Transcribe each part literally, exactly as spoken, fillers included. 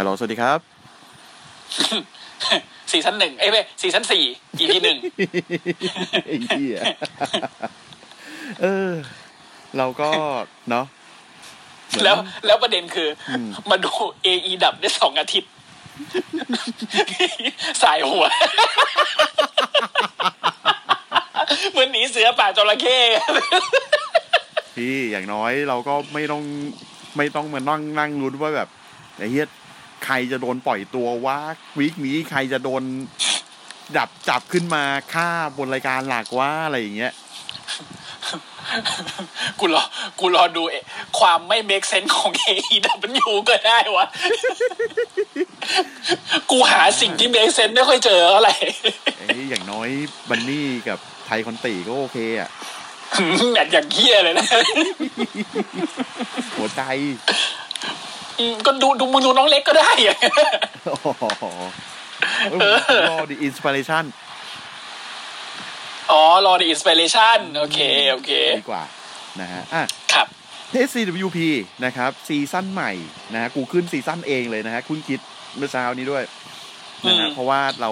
ฮัลโหลสวัสดีครับ ซีซั่นหนึ่งเอ้ยซีซั่นสี่ อี พี หนึ่ง ไอ้เหี้ยเออเราก็เนาะแล้วแล้วประเด็นคือมาดู เอ อี ดับได้สองอาทิตย์สายหัวเหมือนหนีเสือป่าจระเข้พี่อย่างน้อยเราก็ไม่ต้องไม่ต้องมานั่งนั่งลุ้นว่าแบบไอ้เหี้ยใครจะโดนปล่อยตัววะวีคนี้ใครจะโดนดับจับขึ้นมาฆ่าบนรายการหลักว่าอะไรอย่างเงี้ยกูรอกูรอดูความไม่เมคเซนส์ของ เอ อี ดับเบิลยู ก็ได้วะกูหาสิ่งที่เมคเซนส์ไม่ค่อยเจออะไรไอ้อย่างน้อยบันนี่กับไทยคอนตีก็โอเคอ่ะแบบอย่างเหี้ยเลยนะหัวใจก็ดูดูมึงดูน้องเล็กก็ได้อ่ะโอ้โหรอ The Inspiration อ๋อรอ The Inspiration โอเคโอเคดีกว่านะฮะอ่ะครับ เอส ซี ดับเบิลยู พี นะครับซีซั่นใหม่นะฮะกูขึ้นซีซั่นเองเลยนะฮะคุณคิดเมื่อเช้านี้ด้วยนะฮะเพราะว่าเรา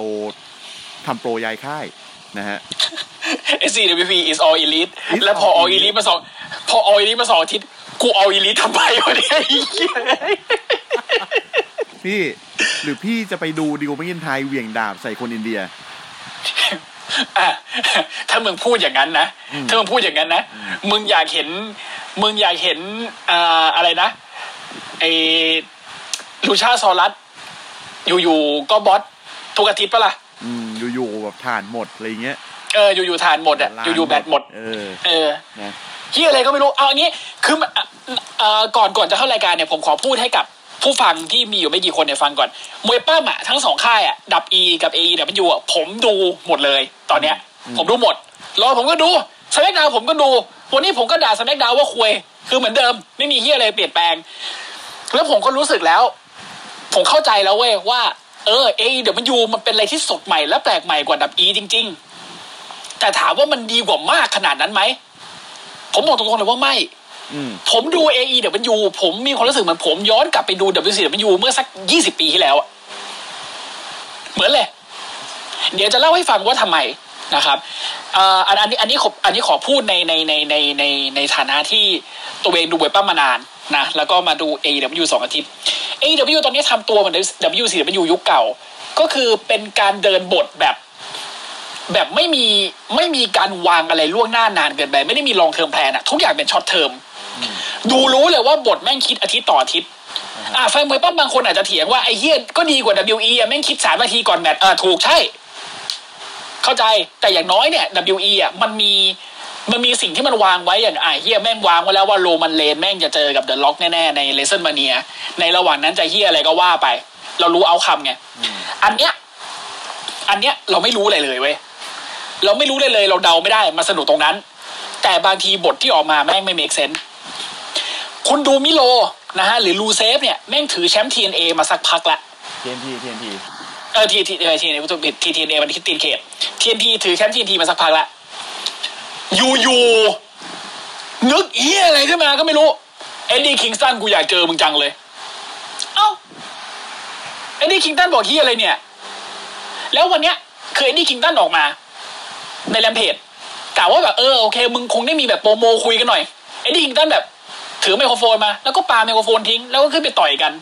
ทำโปรยายค่ายนะฮะ เอส ซี ดับเบิลยู พี is all elite แล้วพอ all elite มาสองพอ all elite มาสองอาทิตย์กูเอาอีลิททำไมวะเนี่ยไอ้เหี้ยพี่หรือพี่จะไปดูดิวไม่ยินไทยเหวี่ยงดาบใส่คนอินเดียอ่ะถ้ามึงพูดอย่างนั้นนะถ้ามึงพูดอย่างนั้นนะมึงอยากเห็นมึงอยากเห็นอ่าอะไรนะไอ้ลูชาซอรัสอยู่ๆก็บอสทุกอาทิตย์ปะล่ะอืมอยู่ๆแบบทานหมดอะไรเงี้ยเอออยู่ๆทานหมดอ่ะอยู่ๆแบตหมดเออเออนะที่อะไรก็ไม่รู้เอาอย่างนี้คือเอ่อก่อนก่อนจะเข้ารายการเนี่ยผมขอพูดให้กับผู้ฟังที่มีอยู่ไม่กี่คนเนี่ยฟังก่อนมวยป้าหมาทั้งสองค่ายอ่ะดับ E กับ เอ อี เนี่ยมันอยู่อ่ะผมดูหมดเลยตอนเนี้ยผมดูหมดรอผมก็ดูสแมคดาวผมก็ดูวันนี้ผมก็ด่าสแมคดาวว่าควยคือเหมือนเดิมไม่มีเหี้ยอะไรเปลี่ยนแปลงแล้วผมก็รู้สึกแล้วผมเข้าใจแล้วเว้ยว่าเออ เอ อี เดี๋ยวมันอยู่มันเป็นอะไรที่สดใหม่และแปลกใหม่กว่าดับ E จริงๆแต่ถามว่ามันดีกว่ามากขนาดนั้นมั้ยผมบอกตรงๆเลยว่าไม่ผมดู เอ อี ดับเบิลยู ผมมีความรู้สึกเหมือนผมย้อนกลับไปดู ดับเบิลยู ซี ดับเบิลยู เมื่อสักยี่สิบปีที่แล้วอะเหมือนเลยเดี๋ยวจะเล่าให้ฟังว่าทำไมนะครับเอ่ออันอันนี้อันนี้ขออันนี้ขอพูดในในในในในในฐานะที่ตัวเองดูเว็บป้ามานานนะแล้วก็มาดู เอ อี ดับเบิลยู สองอาทิตย์ เอ อี ดับเบิลยู ตอนนี้ทำตัวเหมือน ดับเบิลยู ซี ดับเบิลยู ยุคเก่าก็คือเป็นการเดินบทแบบแบบไม่มีไม่มีการวางอะไรล่วงหน้านานเกินไปไม่ได้มีลองเทอมแพลนอะทุกอย่างเป็นช็อตเทอมดูรู้เลยว่าบทแม่งคิดอาทิตย์ต่ออาทิตย์อ่าแฟนมวยป้าบางคนอาจจะเถียงว่าไอ้เหี้ยก็ดีกว่า ดับเบิลยู อี อ่ะแม่งคิดสามนาทีก่อนแมตช์อ่าถูกใช่เข้าใจแต่อย่างน้อยเนี่ย ดับเบิลยู อี อ่ะมันมีมันมีสิ่งที่มันวางไว้อย่างอ่าเหี้ยแม่งวางไว้แล้วว่าโรมันเลนแม่งจะเจอกับเดอะล็อกแน่ๆในเลสเซนมาเนียในระหว่างนั้นจะเหี้ยอะไรก็ว่าไปเรารู้เอาคำไงอันเนี้ยอันเนี้ยเราไม่รู้อะไรเลยเว้ยเราไม่รู้เลยเลยเราเดาไม่ได้มาสนุกตรงนั้นแต่บางทีบทที่ออกมาแม่งไม่เมคเซนส์คุณดูมิโลนะฮะหรือลูเซฟเนี่ยแม่งถือแชมป์ ที เอ็น เอ มาสักพักละ TNT TNT เออ TNT เออ ที เอ็น เอ มันต้อง ที เอ็น เอ มันคิดตีนเขต ที เอ็น ที ถือแชมป์ ที เอ็น ที มาสักพักละอยู่ๆนึกเหี้ยอะไรขึ้นมาก็ไม่รู้เอ็ดดี้คิงสตันกูอยากเจอมึงจังเลยเอ้าเอ็ดดี้คิงสตันบอกเหี้ยอะไรเนี่ยแล้ววันเนี้ยเคยเอ็ดดี้คิงสตันออกมาในแรมเพจกล่าวว่าแบบเออโอเคมึงคงได้มีแบบโปรโมคุยกันหน่อยไอ้นี่คิงตันแบบถือไมโครโฟนมาแล้วก็ปาไมโครโฟนทิ้งแล้วก็ขึ้นไปต่อยกัน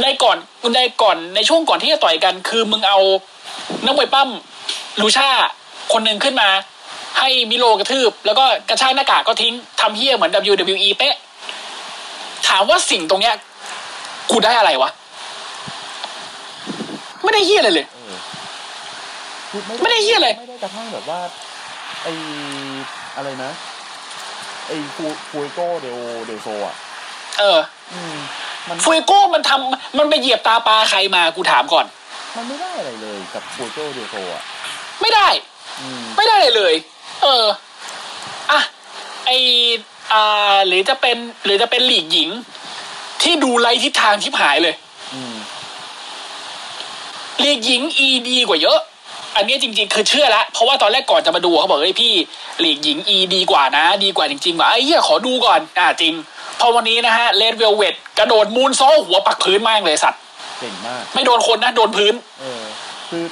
ในก่อนในก่อนในช่วงก่อนที่จะต่อยกันคือมึงเอานักมวยปั้มลูชาคนหนึ่งขึ้นมาให้มิโลกระทืบแล้วก็กระชากหน้ากากก็ทิ้งทำเหี้ยเหมือน ดับเบิลยู ดับเบิลยู อี เป๊ะถามว่าสิ่งตรงเนี้ยกูได้อะไรวะไม่ได้เหี้ยอะไรเลยไม่ได้เหี้ยอะไรไม่ได้กระทั่งแบบว่าไอ้อะไรนะไอ้ฟูฟูโก้เดลเดลโซอ่ะเอออืม ฟูโก้มันทำมันไปเหยียบตาปลาใครมากูถามก่อนมันไม่ได้อะไรเลยกับฟูโก้เดียวโตอ่ะไม่ได้ไม่ได้เลยเลยเอออ่ะไออ่าหรือจะเป็นหรือจะเป็นลีกหญิงที่ดูไร้ทิศทางชิบหายเลยลีกหญิงอีดีกว่าเยอะอันนี้จริงๆคือเชื่อละเพราะว่าตอนแรกก่อนจะมาดูเขาบอกเฮ้ยพี่ลีกหญิงอีดีกว่านะดีกว่าจริงๆว่ะไอ้เหี้ยขอดูก่อนอ่ะจริงพอวันนี้นะฮะเลดเวลเวทกระโดดมูนซอลหัวปักพื้นมากเลยสัตว์เก่งมากไม่โดนคนนะโดนพื้นเออคือ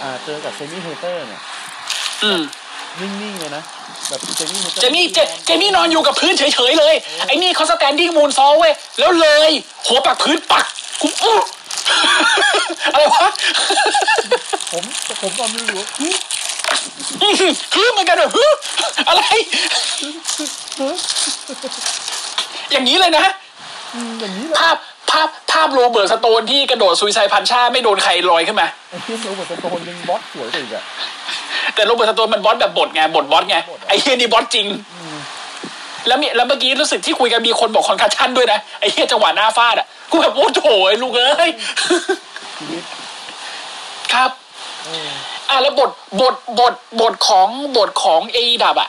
อ่าเจอกับเซมิเฮเตอร์เนี่ยอืมนิ่งๆเลยนะแบบเจมี่เจมี่เจมี่นอนอยู่กับพื้นเฉยๆเลยไอ้นี่เขาสแตนดิ้งมูนซอลเว้ยแล้วเลยหัวปักพื้นปักกูอู้อะไรวะผมผมตอนนี้รู้ฮึเหมือนกันแบบฮึอะไรอย่างนี้เลยนะอย่างนี้เลยภาพภาพภาพโรเบิร์ตสโตนที่กระโดดซุยไซพันช่าไม่โดนใครลอยขึ้นมาไอ้ที่โรเบิร์ตสโตนยิงบอสสวยเลยอะแต่โรเบิร์ตสโตนมันบอสแบบบทไงบทบอสไงไอ้เฮียนี่บอสจริงแล้วมีแล้วเมื่อกี้รู้สึกที่คุยกันมีคนบอกคอนคัสชั่นด้วยนะไอ้เฮียจังหวะหน้าฟาดอ่ะกูแบบโอ้โหไอ้ลูกเอ้ยครับอ่ะแล้วบทบทบทบทของบทของเอดับอ่ะ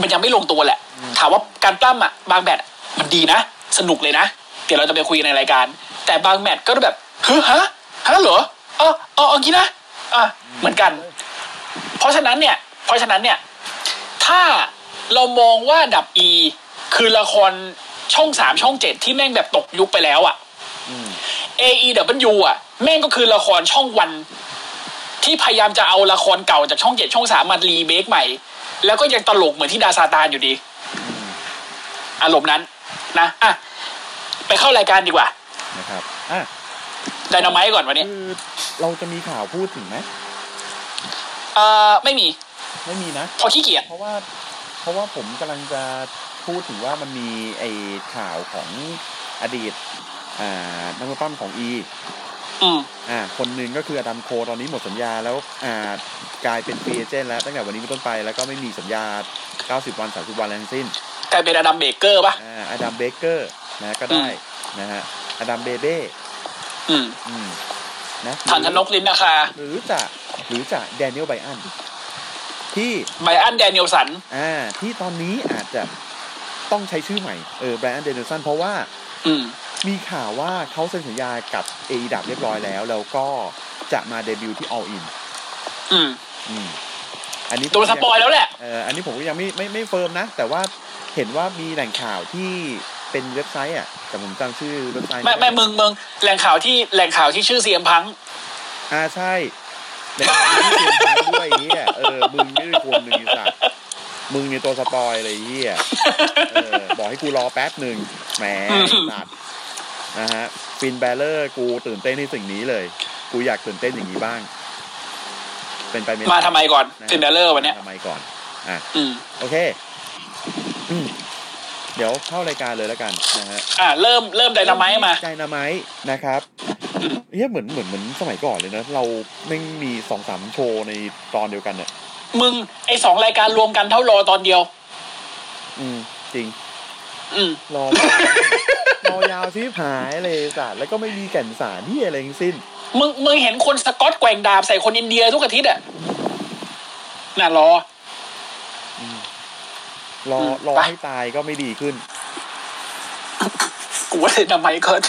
มันยังไม่ลงตัวแหละถามว่าการตั้มอ่ะบางแมตช์มันดีนะสนุกเลยนะเดี๋ยวเราจะไปคุยในรายการแต่บางแมตช์ก็แบบเฮ้ยฮะฮะเหรออ๋ออ๋ออย่างนี้นะอ่ะเหมือนกันเพราะฉะนั้นเนี่ยเพราะฉะนั้นเนี่ยถ้าเรามองว่าดับอีคือละครช่องสามช่องเจ็ดที่แม่งแบบตกยุคไปแล้วอ่ะ เอ อี ดับเบิลยู อ่ะแม่งก็คือละครช่องวันที่พยายามจะเอาละครเก่าจากช่องเจ็ดช่องสามมารีเมคใหม่แล้วก็ยังตลกเหมือนที่ดาซาตานอยู่ดีอารมณ์นั้นนะอ่ะไปเข้ารายการดีกว่านะครับอ่ะไดนาไมท์ก่อนวันนี้เราจะมีข่าวพูดถึงไหมเอ่อไม่มีไม่มีนะพอขี้เกียจเพราะว่าเพราะว่าผมกำลังจะพูดถึงว่ามันมีไอ้ข่าวของอดีตอ่านักมวยปั้มของอีอืมอ่าคนนึงก็คืออดัมโคตอนนี้หมดสัญญาแล้วอ่ากลายเป็นฟรีเอเจนต์แล้วตั้งแต่วันนี้เป็นต้นไปแล้วก็ไม่มีสัญญาเก้าสิบวันสามสิบวันแล้วทั้งสิ้นกลายเป็นอดัมเบเกอร์ป่ะอ่าอดัมเบเกอร์นะก็ได้นะฮะอดัมเบเบ้อืมอืมนะฐานธนกลินนะคะหรือจะหรือจะแดเนียลไบอันที่ไบอันแดเนียลสันอ่าที่ตอนนี้อาจจะต้องใช้ชื่อใหม่เออไบอันแดเนียลสันเพราะว่าอืมมีข่าวว่าเขาเซ็นสัญญากับ เอ อี ดับเรียบร้อยแล้วแล้วก็จะมาเดบิวต์ที่ All In อืมอืมอันนี้ตัวสปอยแล้วแหละเอออันนี้ผมก็ยังไม่ไม่ไม่เฟิร์มนะแต่ว่าเห็นว่ามีแหล่งข่าวที่เป็นเว็บไซต์อ่ะแต่ผมจำชื่อเว็บไซต์ไม่ไม่มึงมึงแหล่งข่าวที่แหล่งข่าวที่ชื่อ ซี เอ็ม Punk อ่าใช่แหล่งข่าวที่ ซี เอ็ม Punk ด้วยเหี้ยเออมึงนี่ควรนึงสัตว์มึงนี่ตัวสปอยอะไรเหี้ยเออบอกให้กูรอแป๊บนึงแหมสัตว์นะฮะฟินแบลเลอร์กูตื่นเต้นในสิ่งนี้เลยกูอยากตื่นเต้นอย่างนี้บ้างเป็นไปไม่ได้มาทำไมก่อนฟินแบลเลอร์วันเนี้ยทำไมก่อนอ่ะอืมโอเคอืมเดี๋ยวเข้ารายการเลยแล้วกันนะฮะอ่ะเริ่มเริ่มไดนาไมท์มาไดนาไมท์นะครับเฮ้ยเหมือนเหมือนเหมือนสมัยก่อนเลยนะเราไม่มี สองถึงสาม โชว์ในตอนเดียวกันเนี่ยมึงไอ้สองรายการรวมกันเท่ารอตอนเดียวอืมจริงอืมรอ รอยาวซิหายเลยจ้ะแล้วก็ไม่มีแก่นสารที่อะไรทั้งสิ้นมึงมึงเห็นคนสกอตแกว่งดาบใส่คนอินเดียทุกอาทิตย์อ่ะน่ะรอรอรอให้ตายก็ไม่ดีขึ้นกูว่าได้ทำไมเกิด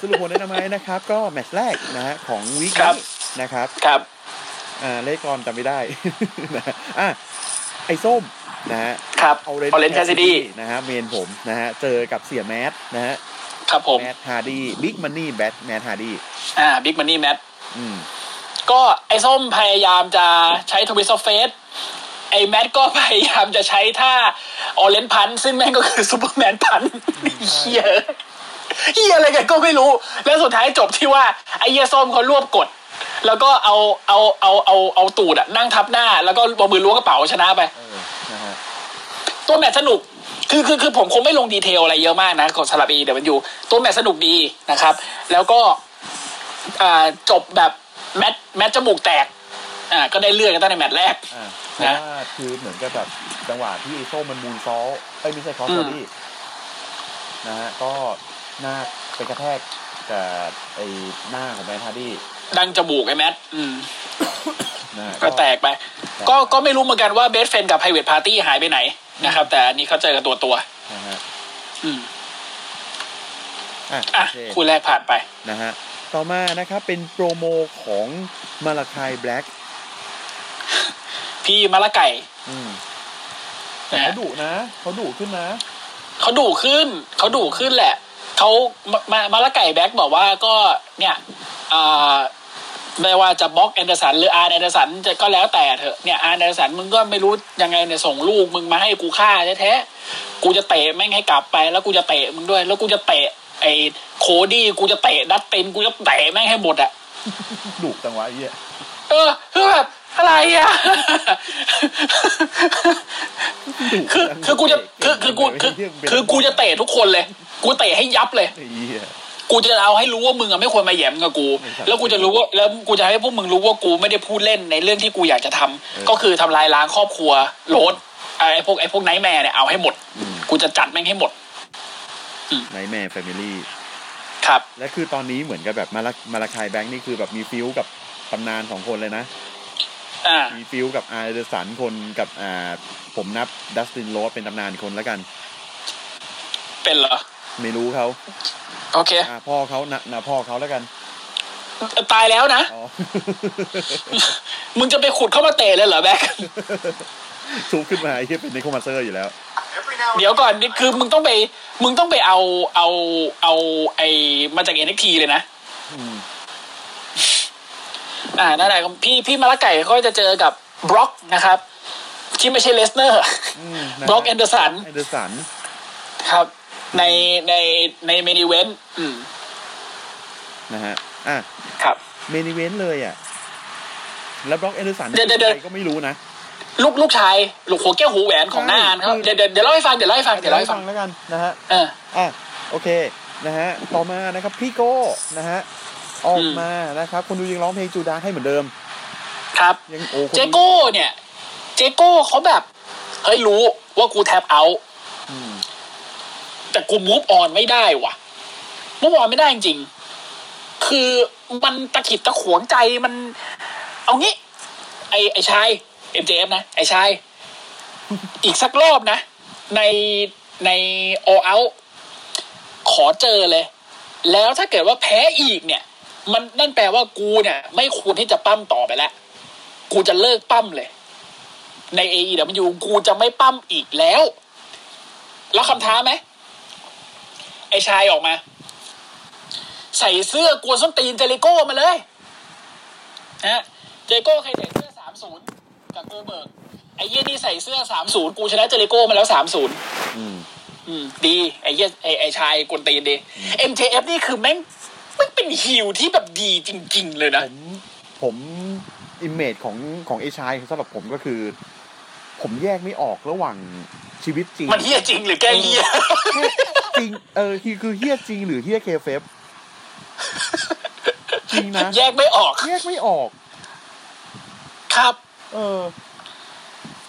สรุปผลได้ทำไมนะครับก็แมตช์แรกนะฮะของวีคนี้นะครับครับอ่าเลขกรจำไม่ได้นะอ่ะไอ้ส้มนะฮะครับเอาเรนแคสซิดี้นะฮะเมนผมนะฮะเจอกับเสี่ยแมทนะฮะครับผมแมทฮาร์ดี้บิ๊กมันนี่แบทแมทฮาร์ดี้อ่าบิ๊กมันนี่แมทอืมก็ไอ้ส้มพยายามจะใช้ทวิสต์ออฟเฟสไอ้แมทก็พยายามจะใช้ท่าออเรนจ์พันช์ซึ่งแม่งก็คือซูเปอร์แมนพันช์เหี้ยเหี้ยอะไรกันก็ไม่รู้แล้วสุดท้ายจบที่ว่าไอ้เหี้ยส้มเขารวบกดแล้วก็เอาเอาเอาเอาเอาตูดอะนั่งทับหน้าแล้วก็เอามือล้วงกระเป๋าชนะไปตัวแมทสนุกคือคือคือผมคงไม่ลงดีเทลอะไรเยอะมากนะของสลับอีเดี๋ยวมันอยู่ตัวแมทสนุกดีนะครับแล้วก็อ่าจบแบบแมทแมทจมูกแตกอ่าก็ได้เลื่อนกันตั้งแต่แมตช์แรกนะคือเหมือนกับแบบจังหวะที่ไอ้โซ่มันมูนซอลไอ้ไม่ใช่คอสซอรี่ นะฮะก็หน้าไปกระแทกกับไอ้หน้าของแมทฮาร์ดี้ดันจมูกไอ้แมทอืม ก็แตกไปก็ก็ไม่รู้เหมือนกันว่าเบสเฟนกับไพรเวทพาร์ตี้หายไปไหนนะครับแต่อันนี้เขาเจอกันตัวตัวนะฮะอืมอ่ะคู่แรกผ่านไปนะฮะต่อมานะครับเป็นโปรโมของมาลาคายแบล็คพี่มาลาไก่อืมแต่เขาดุนะเขาดุขึ้นนะเขาดุขึ้นเขาดุขึ้นแหละเขามามาลาไก่แบล็คบอกว่าก็เนี่ยอ่าไม่ว่าจะบล็อกแอนเดอร์สันหรืออาร์แอนเดอร์สันจะก็แล้วแต่เถอะเนี่ยอาร์แอนเดอร์สันมึงก็ไม่รู้ยังไงเนี่ยส่งลูกมึงมาให้กูฆ่าแท้ๆกูจะเตะแม่งให้กลับไปแล้วกูจะเตะมึงด้วยแล้วกูจะเตะไอ้โคดี้กูจะเตะดัดเป็นกูจะเตะแม่งให้หมดอ่ะดุจังวะไอ้เหี้ยเออคือแบบอะไรอ่ะคือคือกูจะคือคือกูคือคือกูจะเตะทุกคนเลยกูเตะให้ยับเลยไอ้เหี้ยกูจะเอาให้รู้ว่ามึงอ่ะไม่ควรมาแหย่มกับกูแล้วกูจะรู้ว่าแล้วกูจะให้พวกมึงรู้ว่ากูไม่ได้พูดเล่นในเรื่องที่กูอยากจะทำก็คือทำลายล้างครอบครัวโรดไอ้พวกไอ้พวกไนท์แมร์เนี่ยเอาให้หมดกูจะจัดแม่งให้หมดไนท์แมร์แฟมิลี่ครับและคือตอนนี้เหมือนกับแบบมาละมาละคายแบงค์นี่คือแบบมีฟิวกับตำนานสองคนเลยนะมีฟิวกับอาร์เดอร์สันคนกับอ่าผมนับดัสตินโรดเป็นตำนานคนแล้วกันเป็นเหรอไม่รู้เขาโอเคอ่าพ่อเขานะนะพ่อเขาแล้วกันตายแล้วนะ มึงจะไปขุดเข้ามาเตะเลยเหรอแบก ซูมขึ้นมาไอ้เหี้ยเป็นในคอมมาเซอร์อยู่แล้วเดี๋ยวก่อนนี่คือมึงต้องไปมึงต้องไปเอาเอาเอาไอ้มาจาก เอ็น เอ็กซ์ ที เลยนะอืมอ่านั่นแหละพี่พี่มะละไก่ก็จะเจอกับบล็อกนะครับที่ไม่ใช่เลสเนอร์บล็อกแอนเดอร์สันแอนเดอร์สันครับในในในเมนิเวนอืมนะฮะอ่ะครับเมนิเวนเลยอ่ะแล้วบล็อกแอนเดอร์สันก็ไม่รู้นะลูกลูกชายลูกหัวแก้วหูแหวนของหน้าเขาเดี๋ยวเดี๋ยวเล่าให้ฟังเดี๋ยวเล่าให้ฟังเดี๋ยวเล่าให้ฟังแล้วกันนะฮะเอออ่ะโอเคนะฮะต่อมานะครับพี่โก้นะฮะออกมานะครับคนดูยังร้องเพลงจูดาให้เหมือนเดิมครับยังโอ้เจโก้เนี่ยเจโก้เขาแบบเฮ้ยรู้ว่ากูแท็บเอาแต่กูมูฟออนไม่ได้ว่ะมูฟออนไม่ได้จริงๆคือมันตะขิดตะขวงใจมันเอางี้ไอ้ไอ้ชาย เอ็ม เจ เอฟ นะไอ้ชาย อีกสักรอบนะในใน All Out ขอเจอเลยแล้วถ้าเกิดว่าแพ้อีกเนี่ยมันนั่นแปลว่ากูเนี่ยไม่ควรที่จะปั้มต่อไปแล้วกูจะเลิกปั้มเลยใน เอ อี ดับเบิลยู กูจะไม่ปั้มอีกแล้วแล้วคำท้าไหมไอ้ชายออกมาใส่เสื้อกวนส้นตีนเจริโก้มาเลยนะเจริโก้เคยใส่เสื้อสามสิบกับโกเบิร์กไอ้เหี้ยนี่ใส่เสื้อสามสิบกูชนะเจริโก้มาแล้วสามสิบอืมอืมดีไอ้เหี้ยไอ้ไอ้ชายกวนตีนดี เอ็ม เจ เอฟ นี่คือแม่งมันเป็นฮีลที่แบบดีจริงๆเลยนะผมผมอิมเมจของของไอ้ชายสำหรับผมก็คือผมแยกไม่ออกระหว่างชีวิตจริงมันเหี้ยจริงหรือแกเหี้ยจริงเออคือคือเหี้ยจริงหรือเหี้ยเคเฟฟจริงนะแยกไม่ออกแยกไม่ออกครับเออ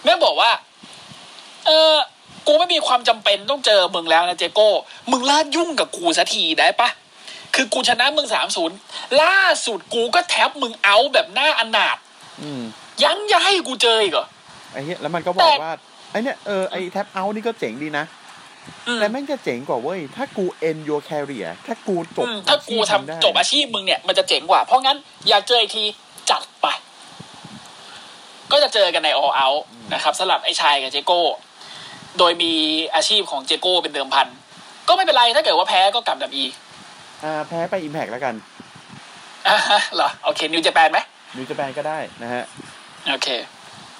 แม่บอกว่าเออกูไม่มีความจำเป็นต้องเจอมึงแล้วนะเจโก้มึงลาดยุ่งกับกูสักทีได้ปะคือกูชนะมึง สามศูนย์ ล่าสุดกูก็แทบมึงเอาแบบหน้าอนาถยังจะให้กูเจออีกเหรอไอ้เหี้ยแล้วมันก็บอกว่าไอ้เนี่ยเออไอ้แท็บเอาท์นี่ก็เจ๋งดีนะแต่แม่งจะเจ๋งกว่าเว้ยถ้ากู end your career ถ้ากูจบถ้ากูทำจบอาชีพมึงเนี่ยมันจะเจ๋งกว่าเพราะงั้นอยากเจออีกทีจัดไปก็จะเจอกันใน all out นะครับสลับไอ้ชายกับเจโก้โดยมีอาชีพของเจโก้เป็นเดิมพันก็ไม่เป็นไรถ้าเกิดว่าแพ้ก็กลับดับอีอ่าแพ้ไป impact แล้วกันอ่าเหรอโอเคนิวญี่ปุ่นไหมนิวญี่ปุ่นก็ได้นะฮะโอเค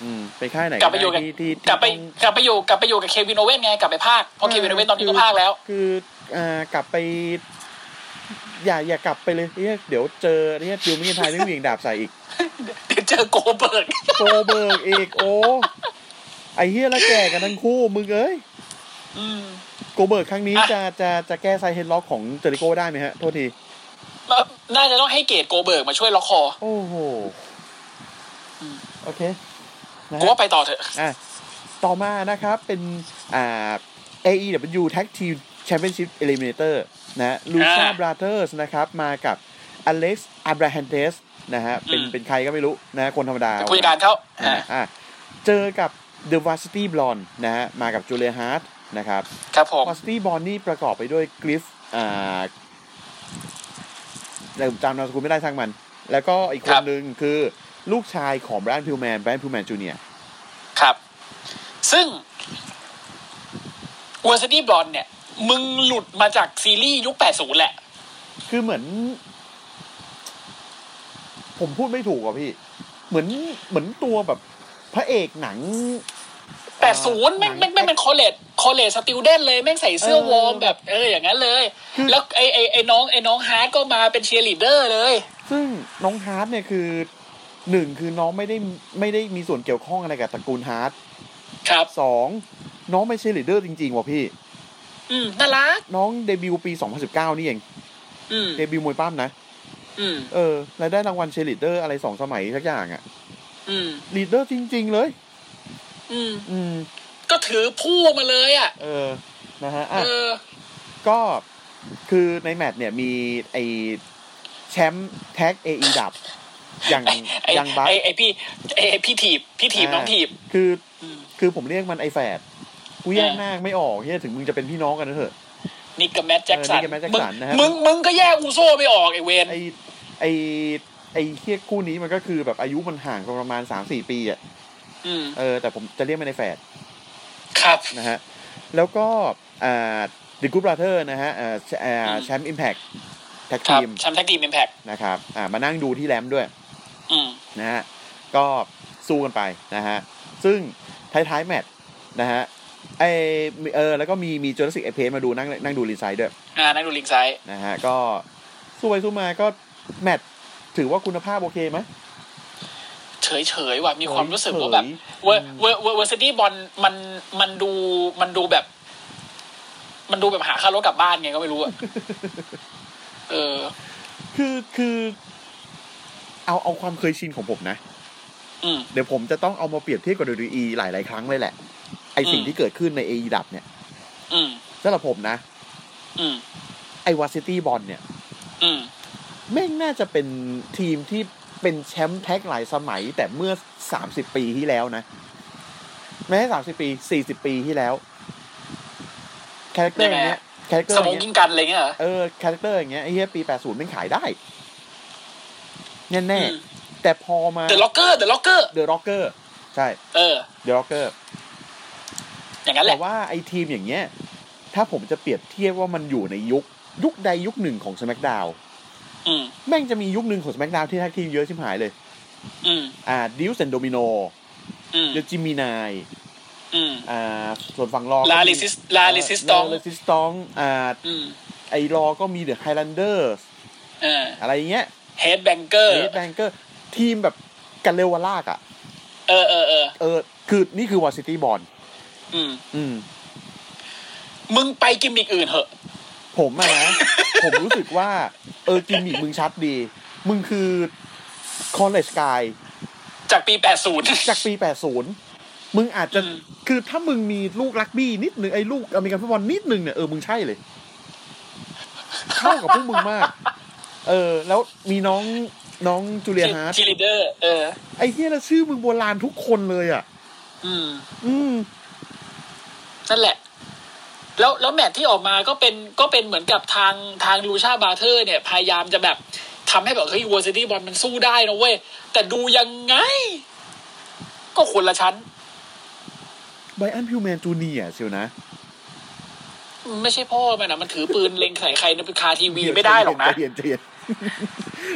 อืมไปค่ายไหนกลับไปอยู่กับกลับไปกลับไปอยู่กลับไปอยู่กับเควินโอเว่นไงกลับไปภาคเพราะเควินโอเว่นตอนนี้ก็ภาคแล้วคืออ่ากลับไปอย่าอย่ากลับไปเลยเดี๋ยวเจอเนี่ยดิวมิเกนไทยไม่วิ่งดาบใส่อีกเดี๋ยวเจอโกเบิร์กโกเบิร์กเอกโอไอ้เหี้ยละแก่กันทั้งคู่มึงเอ้ยอืมโกเบิร์กครั้งนี้จะจะจะแก้ไซเฮดล็อกของเจริโก้ได้ไหมฮะโทษทีน่าจะต้องให้เกตโกเบิร์กมาช่วยล็อกคอโอ้โหโอเคกูว่าไปต่อเถอะอ่ะต่อมานะครับเป็นอ่า เอ อี ดับเบิลยู Tag Team Championship Eliminator นะลูซ่าบราเธอร์สนะครับมากับอเล็กซ์อับราฮันเตสนะฮะเป็นเป็นใครก็ไม่รู้นะคนธรรมดาคุยกันเขาอ่าเจอกับ The Varsity Blonde นะฮะมากับจูเลียฮาร์ทนะครับครับผม Varsity Blonde นี่ประกอบไปด้วยกริฟอ่าแต่ผมจำนามสกุลไม่ได้ช่างมันแล้วก็อีกคนนึงคือลูกชายของแบรนด์พิวแมนแบรนด์พิวแมนจูเนียร์ครับซึ่งวัสดีบลอนเนี่ยมึงหลุดมาจากซีรีส์ยุคแปดสิบแหละคือเหมือนผมพูดไม่ถูกอ่ะพี่เหมือนเหมือนตัวแบบพระเอกหนังแปดสิบแม่งแม่งเป็นคอลเลจคอลเลจสติวเดนเลยแม่งใส่เสื้อวอร์มแบบเอออย่างนั้นเลยแล้วไอ้ไอ้ไอ้น้องไอ้น้องฮาร์ทก็มาเป็นเชียร์ลีดเดอร์เลยซึ่งน้องฮาร์ทเนี่ยคือหนึ่งคือน้องไม่ได้ไม่ได้มีส่วนเกี่ยวข้องอะไรกับตระกูลฮาร์ทครับสองน้องไม่ใช่ลีดเดอร์จริงๆว่ะพี่อืมน่ารักน้องเดบิวต์ปีสองพันสิบเก้านี่เองอืมเดบิวต์มวยปั้มนะอืมเออแล้วได้รางวัลเชียร์ลีดเดอร์อะไรสองสมัยสักอย่างอ่ะอืมลีดเดอร์จริงๆเลยอืมอืมก็ถือผู้มาเลยอ่ะเออนะฮะอ่ะเออก็คือในแมตช์เนี่ยมีไอ้แชมป์แท็ก เอ อี ดับอย่างอย่างบัสไอ้ไอ้พี่ไอ้พี่ถีบพี่ถีบน้องถีบคือคือผมเรียกมันไอ้แฝดกูแยกหน้าไม่ออกเฮียถึงมึงจะเป็นพี่น้องกันนะเถอะนิกกับแมทแจ็คสันมึงมึงก็แยกอูโซ่ไม่ออกไอ้เวนไอ้ไอ้ไอ้เฮียคู่นี้มันก็คือแบบอายุมันห่างกันประมาณ สามถึงสี่ ปีอ่ะอืมเออแต่ผมจะเรียกมันไอ้แฝดครับนะฮะแล้วก็อ่า The Good Brother นะฮะเอ่อแชมป์ Impact แท็กทีมแชมป์แท็กทีม Impact นะครับอ่ามานั่งดูที่แรมด้วยอืมนะฮะก็สู้กันไปนะฮะซึ่งท้ายๆแมตช์นะฮะไอเออแล้วก็มีมีจูราสสิกไอเพนมาดูนั่งนั่งดูลิงไซด์ด้วยอ่านั่งดูลิงไซด์นะฮะก็สู้ไปสู้มาก็แมตช์ถือว่าคุณภาพโอเคไหมเฉยๆว่ะมีความรู้สึกว่าแบบเวอร์เวอร์เวอร์ซิตี้บอลมันมันดูมันดูแบบมันดูแบบหาค่ารถกลับบ้านไงก็ไม่รู้อ่ะเออคือคือเอาเอาความเคยชินของผมนะเดี๋ยวผมจะต้องเอามาเปรียบเทียบกับ ดี ดี อี หลายๆครั้งเลยแหละไอสิ่งที่เกิดขึ้นใน เอ อี ดับเนี่ยสำหรับผมนะไอวาซิตี้บอลเนี่ยแม่งน่าจะเป็นทีมที่เป็นแชมป์แท็กหลายสมัยแต่เมื่อสามสิบปีที่แล้วนะไม่ใช่สามสิบปีสี่สิบปีที่แล้วคาแรคเตอร์อย่างเงี้ยคาแรคเตอร์สมองยิงกันอะไรเงี้ยเออคาแรคเตอร์อย่างเงี้ยไอ้เหี้ยปีแปดสิบแม่งขายได้แน่ๆแต่พอมา The Rocker The Rocker The Rocker ใช่เออ The Rocker อย่างนั้นแหละแต่ว่าไอ้ทีมอย่างเงี้ยถ้าผมจะเปรียบเทียบว่ามันอยู่ในยุคยุคใดยุคหนึ่งของ SmackDownอืมแม่งจะมียุคนึงของ SmackDown ที่แท็กทีมเยอะชิบหายเลยอืมอ่า Deus and Domino อืม The Gemini อืมอ่าส่วนฝั่งรอ La Resist La Resistance La Resistance อ่าอืมไอ้รอก็มี The Highlanders เอออะไรอย่างเงี้ย Headbanger Headbanger ทีมแบบกันเร็ววะลากอ่ะเออๆๆเออคือนี่คือ Varsity Blonde อืมอืมมึงไปกิมมิกอื่นเหอะผมอ่ะนะ ผมรู้สึกว่าเออกิมมิกมึงชัดดีมึงคือ College Guy จากปีแปดสิบจากปีแปดสิบมึงอาจจะคือถ้ามึงมีลูกรักบี้นิดนึงไอ้ลูกอเมริกันฟุตบอลนิดนึงเนี่ยเออมึงใช่เลย เข้ากับพวกมึงมากเออแล้วมีน้องน้องจูเลียฮาร์ทชีลีเดอร์เออไอ้เหี้ยแล้วชื่อมึงโบราณทุกคนเลยอ่ะอืมอืมนั่นแหละแล้วแล้วแมตช์ที่ออกมาก็เป็นก็เป็นเหมือนกับทางทางลูชาบาเทอร์เนี่ยพยายามจะแบบทำให้แบบเฮ้ยวัวซิตี้บอลมันสู้ได้นะเว้ยแต่ดูยังไงก็คนละชั้นไบอันพิวแมนจูเนียร์เชียวนะไม่ใช่พ่อมันนะมันถือปืนเล็งใส่ใครในคาทีวีไม่ได้หรอกนะเจียนเจียน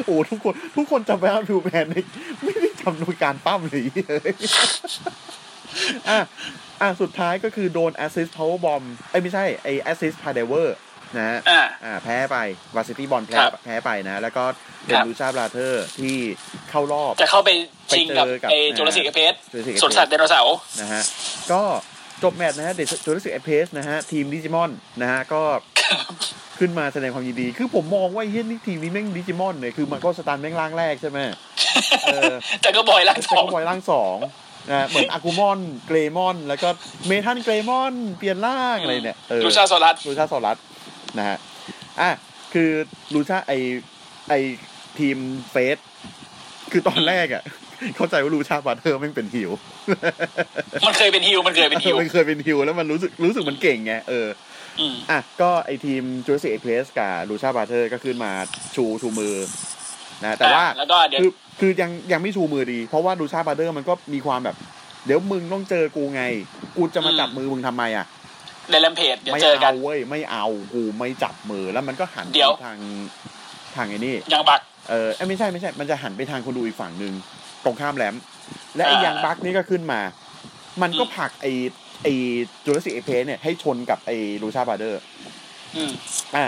โอ้ทุกคนทุกคนจำไบอันพิวแมนไม่ได้จำโดยการปั้มหรืออ่ะอ่ะสุดท้ายก็คือโดน assist power bomb เอ้ยไม่ใช่ไอ้ assist power นะฮะอ่าแพ้ไป varsity ball แพ้แพ้ไปนะแล้วก็เป็นลูซ่าบราเธอร์ที่เข้ารอบจะเข้าไปชิงกับไอ้จูราสสิกเอเพสสวนสัตว์ไดโนเสาร์นะฮะก็จบแมตช์นะฮะเดชจูราสสิกเอเพสนะฮะทีมดิจิมอนนะฮะก็ขึ้นมาแสดงความยินดีคือผมมองว่าไอ้เหี้ยนี่ทีมนี้แม่งดิจิมอนเลยคือมันก็สตันแม่งล่างแรกใช่มั้ยเออแต่ก็บ่อยล่างสองแต่ก็บ่อยล่างสอง นะเหมือนอากูมอนเกรมอนแล้วก็เมทันเกรมอนเปลี่ยนร่างอะไรเนี่ยเออลูชาโซลัสลูชาโซลัสนะฮะอ่ะคือลูชาไอไอทีมเฟสคือตอนแรกอ่ะเข้าใจว่าลูชาบัตเทอร์มันเป็นฮิวมันเคยเป็นฮิวมันเคยเป็นฮิวมันเคยเป็นฮิวแล้วมันรู้สึกรู้สึกมันเก่งไงเอออ่ะก็ไอทีมจูเลสเอเพสกับลูชาบัตเทอร์ก็ขึ้นมาชูชูมือนะแต่ว่าแล้วก็เดี๋ยวคือยังยังไม่ชูมือดีเพราะว่าดูชาบาร์เดอร์มันก็มีความแบบเดี๋ยวมึงต้องเจอกูไงกูจะมาจับมือมึงทำไมอ่ะในแรมเพจไม่เอาเว้ยไม่เอากูไม่จับมือแล้วมันก็หันไปทางทางไอ้นี่ยางบักเออไม่ใช่ไม่ใช่มันจะหันไปทางคนดูอีกฝั่งนึงตรงข้ามแหลมและไอ้ยางบักนี่ก็ขึ้นมามันก็ผลักไอ้ไอ้จูเลสเอเพสเนี่ยให้ชนกับไอ้ดูชาบาร์เดอร์อืมอ่ะ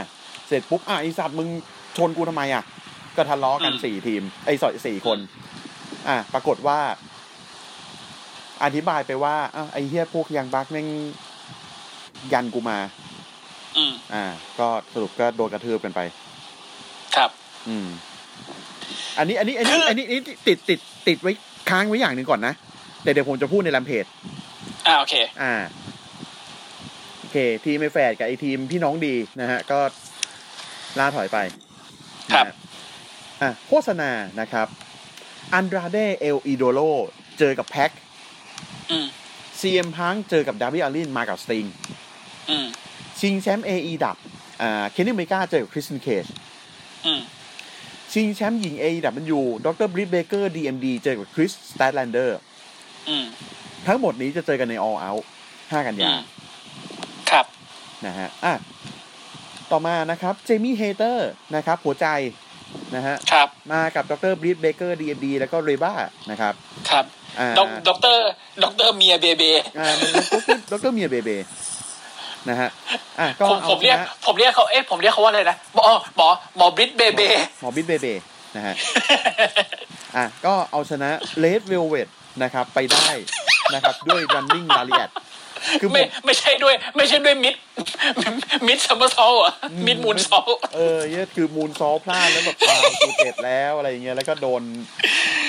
เสร็จปุ๊บอ่ะไอ้สัตว์มึงชนกูทำไมอ่ะก็ทะเลาะกันสี่ทีมไอ้สอยสี่คนอ่ะปรากฏว่าอธิบายไปว่าอ้าวไอ้เหี้ยพวกยังบักแม่งยันกูมาอืมอ่าก็สรุปก็โดนกระทืบกันไปครับอืมอันนี้อันนี้อันนี้อันนี้ติดติดติดไว้ค้างไว้อย่างนึงก่อนนะแต่เดี๋ยวผมจะพูดในแรมเพจอ่าโอเคอ่าโอเคทีมไอ้แฝดกับไอ้ทีมพี่น้องดีนะฮะก็ล่าถอยไปครับอ่ะโฆษณานะครับอันดราเดเอลอิโดโลเจอกับแพ็คอืม ซี เอ็ม พังเจอกับดาร์บี้อัลลินมากับสติงอืมชิงแชมป์ เอ อี ดับอ่าเคนนี่เมกาเจอกับคริสตินเคจอืมชิงแชมป์หญิง เอ อี ดับเบิลยู ด็อกเตอร์บริทเบเกอร์ ดี เอ็ม ดี เจอกับคริสสแตทแลนเดอร์อืมทั้งหมดนี้จะเจอกันใน All Out ห้า กันยายนครับนะฮะอ่ะต่อมานะครับเจมี่เฮเตอร์นะครับหัวใจนะฮะครับมากับดร.บรีดเบเกอร์ ดี เอ็ม ดี แล้วก็เรบ้านะครับครับอ่าดร.ดร.เมียเบเบอ่าดร.เมียเบเบนะฮะอ่ะก็ผมเรียกผมเรียกเขาเอ๊ะผมเรียกเขาว่าอะไรนะอ๋อหมอหมอบรีดเบเบหมอบรีดเบเบนะฮะอ่ะก็เอาชนะเรดเวลเวทนะครับไปได้นะครับด้วย running lariat คือไม่ไม่ใช่ด้วยไม่ใช่ด้วยมิดมิดซัมเมอร์ซอลอ่ะมิดมูนซอลเออเนี่ยคือมูนซอลพลาดแล้วแบบตายกูเจ็บแล้วอะไรอย่างเงี้ยแล้วก็โดน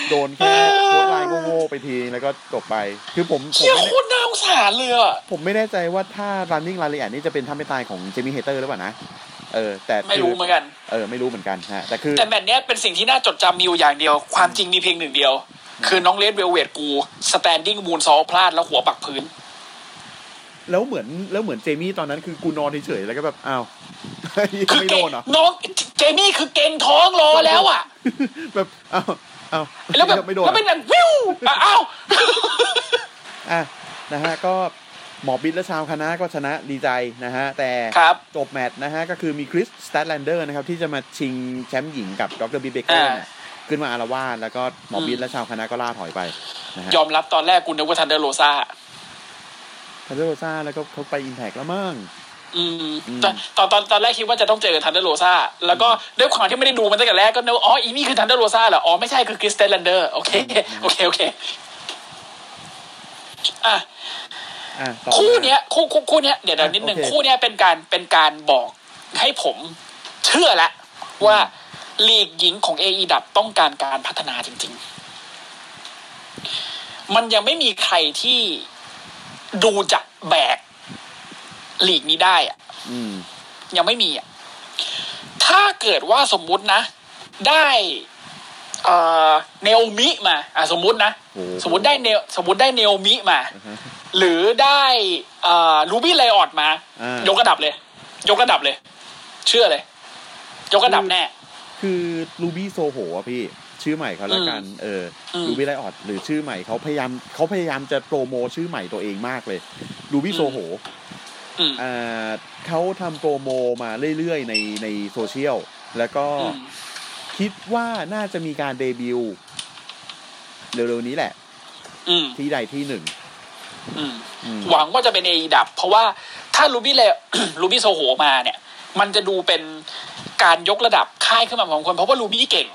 โดนแค่โคตรลายโง่ๆไปทีแล้วก็จบไปคือผมผมไม่โคตรน่าสงสารเลยอ่ะผมไม่แน่ใจว่าถ้า running lariat นี่จะเป็นท่าไม่ตายของเจมี่เฮเตอร์หรือเปล่านะเออแต่ไม่รู้เหมือนกันเออไม่รู้เหมือนกันฮะแต่คือแต่แมตช์เนี้ยเป็นสิ่งที่น่าจดจำมีอยู่อย่างเดียวความจริงมีเพียงหนึ่งเดียวคือน้องเลดเวลเวทกูสแตนดิ้งมูนซอลพลาดแล้วหัวปักพื้นแล้วเหมือนแล้วเหมือนเจมี่ตอนนั้นคือกูนอนเฉยๆแล้วก็แบบอ้าวไม่โดนเหรอน้องเจมี่คือเก่งท้องรอแล้วอ่ะแบบอ้าวอ้าวแล้วแบบไม่โดนแล้วเป็นแบบวิวอ้าวอ่ะนะฮะก็หมอบิ๊ดและชาวคณะก็ชนะดีใจนะฮะแต่จบแมตช์นะฮะก็คือมีคริสสแตทแลนเดอร์นะครับที่จะมาชิงแชมป์หญิงกับดร.บีเบเกอร์ขึ้นมาอารวาสแล้วก็หมอบิ๊ดและชาวคณะก็ล่าถอยไปนะฮะยอมรับตอนแรกกูนึกว่าทันเดอร์โรซาทันเดอร์โรซาแล้วก็เขาไปอิมแพคแล้วมั้งอืมตอนตอนตอนแรกคิดว่าจะต้องเจอทันเดอร์โรซาแล้วก็ด้วยความที่ไม่ได้ดูมันตั้งแต่แรกก็นึกอ๋ออีนี่คือทันเดอร์โรซาเหรออ๋อไม่ใช่คือคริสสแตทแลนเดอร์โอเคโอเคโอเคอ่ะคู่เนี้ยคู่คู่คู่เนี้ยเดี๋ยวเดี๋ยวนิดนึงคู่เนี้ยเป็นการเป็นการบอกให้ผมเชื่อละว่าลีกหญิงของ เอ อี ดับต้องการการพัฒนาจริงๆมันยังไม่มีใครที่ดูจะแบกลีกนี้ได้อ่ะยังไม่มีอ่ะถ้าเกิดว่าสมมุตินะได้เอ่อเนโอมิมาอ่ะสมมุตินะสมมุติได้เนสมมุติได้เนโอมิมาหรือได้เอ่อลูบี้ไลออดมายกระดับเลยยกระดับเลยเชื่อเลยยกระดับแน่คือลูบี้โซโหอ่ะพี่ชื่อใหม่เขาละกันเออลูบี้ไลออดหรือชื่อใหม่เขาพยายามเขาพยายามจะโปรโมชื่อใหม่ตัวเองมากเลยลูบี้โซโหอ่าเขาทำโปรโมมาเรื่อยๆในในโซเชียลแล้วก็คิดว่าน่าจะมีการเดบิวต์เร็วๆนี้แหละที่ใดที่หนึ่งหวังว่าจะเป็น เอ อี ดับเพราะว่าถ้าลูบี้เลลูบี้โซโหมาเนี่ยมันจะดูเป็นการยกระดับค่ายขึ้นมาของคนเพราะว่าลูบี้เก่ง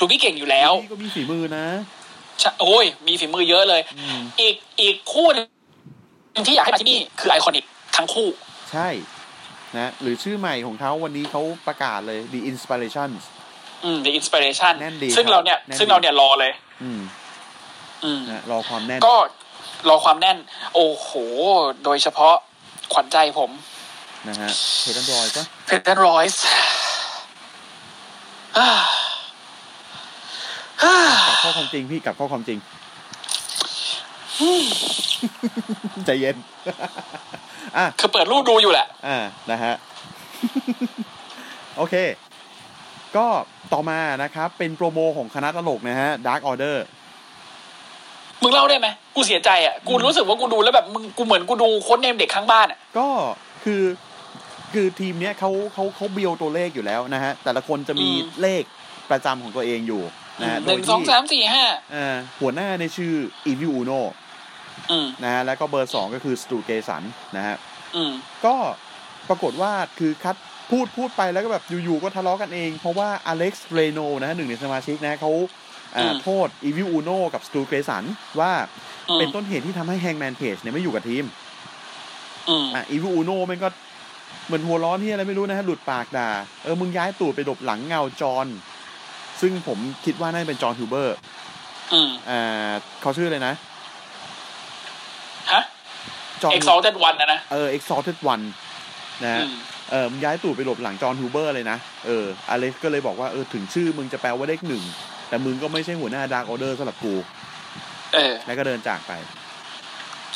ลูบี้เก่งอยู่แล้วก็มีฝีมือนะโอ้ยมีฝีมือเยอะเลยอีกอีกคู่นึงที่อยากให้มาที่นี่คือไอคอนิกทั้งคู่ใช่นะหรือชื่อใหม่ของเขาวันนี้เขาประกาศเลย The Inspiration อืม The Inspiration ซึ่งเราเนี่ยซึ่งเราเนี่ยรอเลย นะรอความแน่นก็รอความแน่นโอ้โหโดยเฉพาะขวัญใจผมนะฮะเพทันรอยส์เพทันรอยส์กลับข้อความจริงพี่กลับข้อความจริงใจเย็นอ่ะคือเปิดรูปดูอยู่แหละอ่านะฮะโอเคก็ต่อมานะครับเป็นโปรโมของคณะตลกนะฮะ Dark Order มึงเล่าได้ไหมกูเสียใจอ่ะกูรู้สึกว่ากูดูแล้วแบบมึงกูเหมือนกูดูโค้ชเนมเด็กข้างบ้านอ่ะก็คือคือทีมเนี้ยเขาเขาเขาเบียวตัวเลขอยู่แล้วนะฮะแต่ละคนจะมีเลขประจำของตัวเองอยู่นะฮะโดยที่หนึ่ง สอง สาม สี่ ห้าอ่าหัวหน้าในชื่อ Evil Uno อืมนะฮะแล้วก็เบอร์สองก็คือ Stu Gason นะฮะอืมก็ปรากฏว่าคือคัดพูดพูดไปแล้วก็แบบอยู่ๆก็ทะเลาะกันเองเพราะว่าอเล็กซ์เรโนนะหนึ่งในสมาชิกนะเขาโทษอีวิลอูโน่กับสตูเกรสันว่าเป็นต้นเหตุที่ทำให้แฮงแมนเพจเนี่ยไม่อยู่กับทีมอ่ะอีวิลอูโน่มันก็เหมือนหัวร้อนที่อะไรไม่รู้นะฮะหลุดปากด่าเออมึงย้ายตูดไปหลบหลังเงาจอนซึ่งผมคิดว่าน่าจะเป็นจอนฮิวเบอร์อ่าเขาชื่ออะไรนะฮะจอน Exalted One นะนะเออ Exalted One นะเออมึงย้ายตู่ไปหลบหลังจอห์นฮิวเบอร์เลยนะเอออเล็กก็เลยบอกว่าเออถึงชื่อมึงจะแปลว่าเลขหนึ่งแต่มึงก็ไม่ใช่หัวหน้าดาร์กออเดอร์สำหรับกูเออแล้วก็เดินจากไป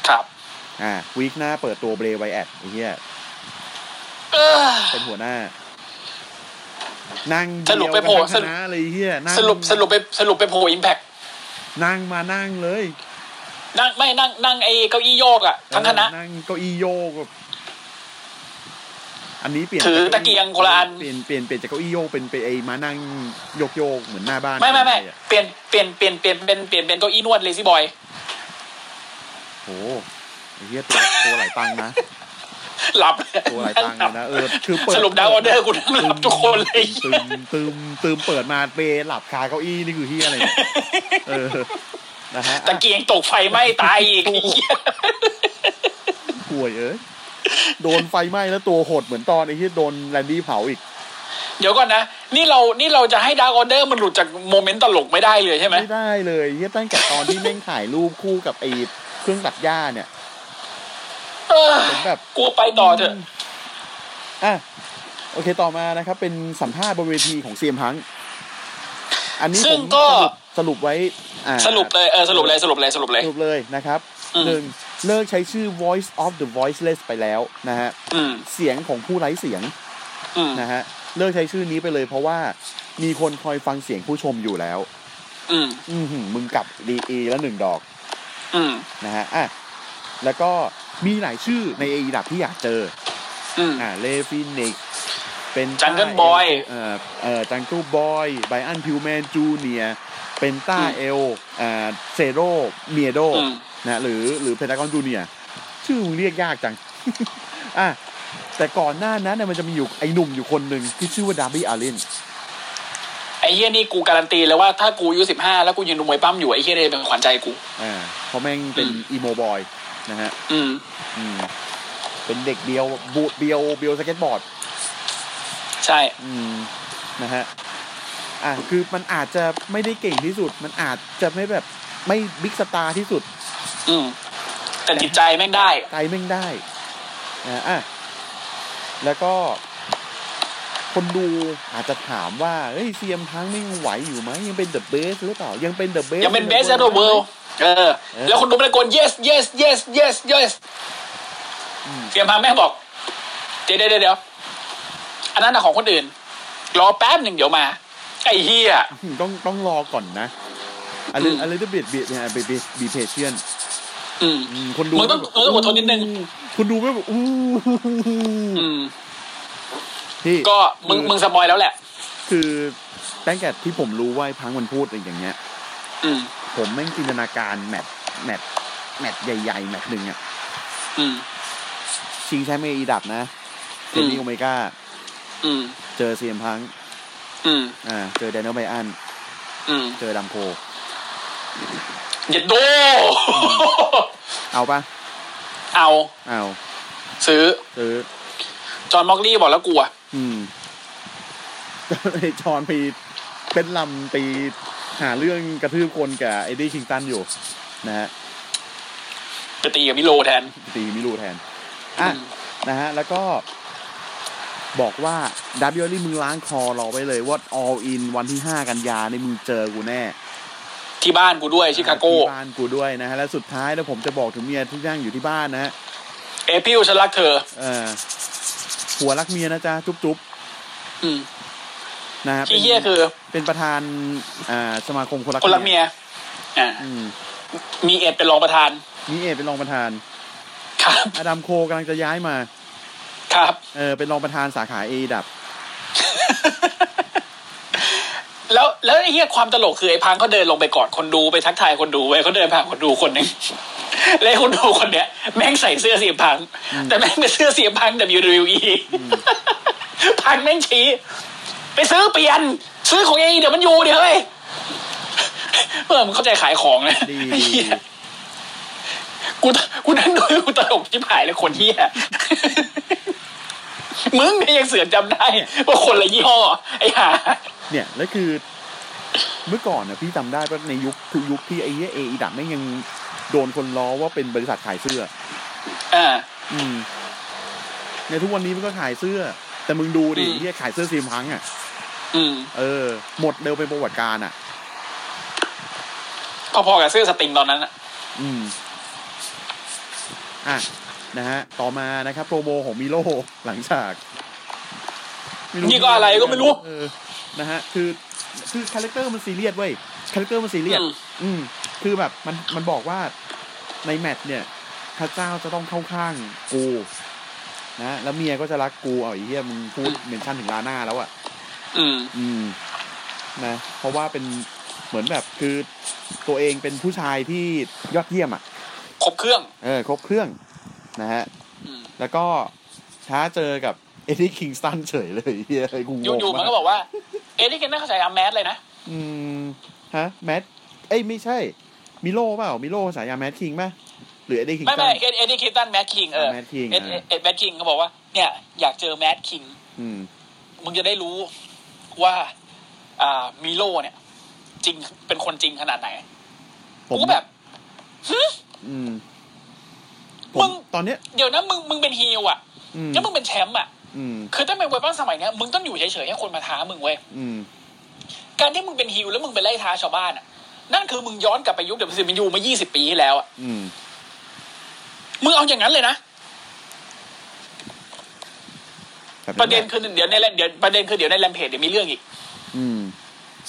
ครับอ่าวีคหน้าเปิดตัวเบรย์ไวแอดไอ้เหี้ยเออเป็นหัวหน้านั่งสรุปไปโผล่ชนะเลยไอ้เหี้ยสรุปสรุปไปสรุปไปโผล่อิมแพคนั่งมานั่งเลยนั่งไม่นั่งนั่งไอ้เก้าอี้โยกอ่ะทั้งคณะนั่งเก้าอี้โยกอันนี้เปลี่ยนถือตะเกียงโคราชเปลี่ยนเปลี่ยนเปลี่ยนจากเก้าอี้โยกเป็นไปไอ้มานั่งโยกโยกเหมือนหน้าบ้านไม่ไม่ไม่เปลี่ยนเปลี่ยนเปลี่ยนเปลี่ยนเป็นเปลี่ยนเป็นเก้าอี้นวดเลซี่บอยโหไอ้เหี้ยตัวตัวหลายตังค์นะหลับตัวหลายตังค์นะเออคือเปิดสรุปดาวออเดอร์กูหลับทุกคนเลยตื่นตื่นตื่นเปิดมาเปหลับคาเก้าอี้นี่คือเหี้ยอะไรเออนะฮะตะเกียงตกไฟไหม้ตายอีกไอ้เหี้ยป่วยเอ้ยโดนไฟไหม้แล้วตัวโหดเหมือนตอนไอ้ที่โดนแลนดี้เผาอีกเดี๋ยวก่อนนะนี่เรานี่เราจะให้ดาร์กออเดอร์มันหลุดจากโมเมนต์ตลกไม่ได้เลยใช่ไหมไม่ได้เลยเฮียตั้งแต่ตอนที่เม่งถ่ายรูปคู่กับไอ้เครื่องตัดหญ้าเนี่ยผมแบบกลัวไปต่อเถอะอ่ะโอเคต่อมานะครับเป็นสัมภาษณ์บนเวทีของเซียมพังอันนี้ผมก็สรุปไว้สรุปเลยเออสรุปเลยสรุปเลยสรุปเลยสรุปเลยนะครับหนึ่งเลิกใช้ชื่อ voice of the voiceless ไปแล้วนะฮะเสียงของผู้ไร้เสียงนะฮะเลิกใช้ชื่อนี้ไปเลยเพราะว่ามีคนคอยฟังเสียงผู้ชมอยู่แล้วอืมอืมมึงกลับดีเอแล้วหนึ่งดอกอืมนะฮะอ่ะแล้วก็มีหลายชื่อในเออีดับที่อยากเจออ่าเลฟินิกเป็นจังเกิลบอยเอ่อเอ่อจังเกิลบอยไบรอันพิวแมนจูเนียร์เป็นต้าเอลอ่าเซโร่เมียโดนะหรือหรือเพนทากอนจูเนียร์ชื่อมึงเรียกยากจังอ่ะแต่ก่อนหน้านั้นเนี่ยมันจะมีอยู่ไอ้หนุ่มอยู่คนหนึ่งที่ชื่อว่าดาร์บี้อาเลนไอ้เหี้ยนี่กูการันตีเลยว่าถ้ากูอายุสิบห้าแล้วกูยืนดูมวยปั้มอยู่ไอ้เหี้ยเนี่ยเป็นขวัญใจกูอ่าเพราะแม่งเป็นอีโมบอยนะฮะอืมอืมเป็นเด็กเดียวบูเบียวเบียวสเก็ตบอร์ดใช่อืมนะฮะอ่ะคือมันอาจจะไม่ได้เก่งที่สุดมันอาจจะไม่แบบไม่บิ๊กสตาร์ที่สุดอืมแต่จิตใจแม่งได้ใจแม่งได้นะอ่ะแล้วก็คนดูอาจจะถามว่าเฮ้ยเซียมพังไม่ไหวอยู่ไหมยังเป็นเดอะเบสหรือเปล่ายังเป็นเดอะเบสยังเป็นเบสในเวิลด์เออแล้วคนดูตะโกน yes yes yes yes yes เซียมพังแม่งบอกเดี๋ยวเดี๋ยวเดี๋ยวอันนั้นนะของคนอื่นรอแป๊บหนึ่งเดี๋ยวมาไอ้เฮียต้องต้องรอก่อนนะอะไรอะไรจะเบียดเบียดเนี่ยเบียดบีเพเชียนคนดูมึงต้องมึงต้องอดทนนิดนึงคนดูไม่แบบอู้ที่ก็มึงมึงสปอยแล้วแหละคือตั้งแต่ที่ผมรู้ว่าพังมันพูดอะไรอย่างเงี้ยผมแม่งจินตนาการแมตช์แมตช์แมตช์ใหญ่ๆแมตช์หนึ่งอ่ะชิงแชมป์เออีดับนะเจมี่โอเมก้าเจอเซียมพังอ่าเจอแดเนียลไบรอันเจอดัมโพเย็ดโดเอาปะเอาเอาซื้อซื้อจอห์นม็อกลี่บอกแล้วกลัวอืมไอ้จอห์นไปเป็นลำตี หาเรื่องกระทืบคนกับเอ็ดดี้คิงตันอยู่นะฮะจะตีกับมิโลแทนตีมิโลแทนอ่ะนะฮะแล้วก็บอกว่าดับเบิลลี่มึงล้างคอเราไปเลยว่า all in วันที่ห้ากันยานี่มึงเจอกูแน่ที่บ้านกูด้วยชิคาโกที่บ้านกูด้วยนะฮะและสุดท้ายแล้วผมจะบอกถึงเมียที่นั่งอยู่ที่บ้านนะฮะเอพิวฉันรักเธอเออหัวรักเมียนะจ๊ะจุ๊บๆอืมนะฮะที่เหี้ยคือเป็นประธานอ่าสมาคมคนรักคนรักเมียอ่าอืมมีเอ็ดเป็นรองประธานมีเอ็ดเป็นรองประธานครับอดัมโคกำลังจะย้ายมาครับเออเป็นรองประธานสาขาเอดับแล้วแล้วไอ้เหี้ยความตลกคือไอ้พังเขาเดินลงไปกอดคนดูไปทักทายคนดูไว้เขาเดินผ่านคนดูคนนึงแล้วคนดูคนเนี้ยแม่งใส่เสื้อสีพังแต่แม่งเป็นเสื้อสีพัง ดับเบิลยู ดับเบิลยู อี พังแม่งชี้ไปซื้อเปลี่ยนซื้อของเอเดี๋ยวมันอยู่เดี๋ยวเฮ้ยเออมึงเข้าใจขายของนะไอ้เหี้ยกูกูนั่นดูกูตลกชิบหายเลยคนเหี้ยมึงเนี่ยยังเสือกจำได้ว่าคนละยี่ห้อไอ้ห่าเนี่ยแล้วคือเมื่อก่อนน่ะพี่จำได้ว่าในยุคคือยุคที่ไอ้เหี้ยเออีดับแม่งยังโดนคนล้อว่าเป็นบริษัทขายเสื้ออ่าอืมในทุกวันนี้มันก็ขายเสื้อแต่มึงดูดิไอ้เหี้ยขายเสื้อซีมพังอ่ะอืมเออหมดเร็วเป็นประวัติการอ่ะพอๆกับเสื้อสติงตอนนั้นอ่ะอืมอ่ะนะฮะต่อมานะครับโปรโมของมิโลหลังจากนี่ก็อะไรก็ไม่รู้เออนะฮะคือคือคาแรคเตอร์มันซีเรียสเว้ยคาแรคเตอร์มันซีเรียสอืมคือแบบมันมันบอกว่าในแมตช์เนี่ยพระเจ้าจะต้องเข้าข้างกูนะแล้วเมียก็จะรักกูเอาไอ้เหี้ยมึงพูดเมนชั่นถึงลาน่าแล้วอ่ะอืมอืมนะเพราะว่าเป็นเหมือนแบบคือตัวเองเป็นผู้ชายที่ยอดเยี่ยมอ่ะครบเครื่องเออครบเครื่องนะฮะแล้วก็ท้าเจอกับเอ็ดดี้คิงสตันเฉยเลยเฮียกูงงอยู่ๆมันก็บอกว่าเอ็ดดี้คิงสตันเขาใส่ยาแมสเลยนะอืมฮะแมสเอ้ยไม่ใช่มิโลเปล่ามิโลใส่ยาแมสคิงป่ะหรือเอ็ดดี้คิงไม่ไม่เอ็ดดี้คิงสตันแมสคิงเออแมสคิงเอ็ดเอ็ดแมสคิงเขาบอกว่าเนี่ยอยากเจอแมสคิงอืมมึงจะได้รู้ว่าอ่ามิโลเนี่ยจริงเป็นคนจริงขนาดไหนผมก็แบบอืมมึงตอนเนี้ยเดี๋ยวนะมึงมึงเป็นฮีลอ่ะแล้วมึงเป็นแชมป์อ่ะคือถ้าเป็นเวฟบ้านสมัยเนี้ยมึงต้องอยู่เฉยๆให้คนมาท้ามึงเว้ยการที่มึงเป็นฮีลแล้วมึงไปไล่ท้าชาวบ้านอ่ะนั่นคือมึงย้อนกลับไปยุคเดบิวต์มินยูมายี่สิบปีที่แล้วอ่ะมึงเอาอย่างนั้นเลยนะประเด็นคือเดี๋ยวในเดี๋ยวประเด็นคือเดี๋ยวในแรมเพจเดี๋ยวมีเรื่องอีกอืม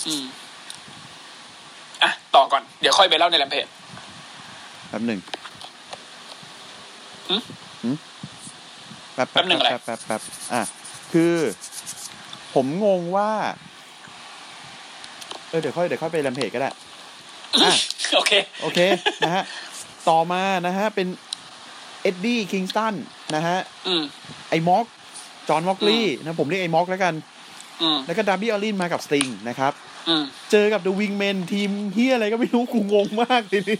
อืมอ่ะต่อก่อนเดี๋ยวค่อยไปเล่าในแรมเพจแป๊บหนึ่งอืมอืมแป๊บแป๊บแป๊บแป๊บแป๊บอ่ะคือผมงงว่าเออเดี๋ยวค่อยเดี๋ยวค่อยไปแรมเพจก็ได้อ่ะโอเคโอเคนะฮะต่อมานะฮะเป็นเอ็ดดี้คิงสตันนะฮะอืมไอ้ม็อกจอห์นม็อกลี่นะผมเรียกไอ้ม็อกแล้วกันอืมแล้วก็ดาร์บี้ออลลินมากับสติงนะครับอืมเจอกับเดอะวิงแมนทีมเหี้ยอะไรก็ไม่รู้กูงงมากทีนี้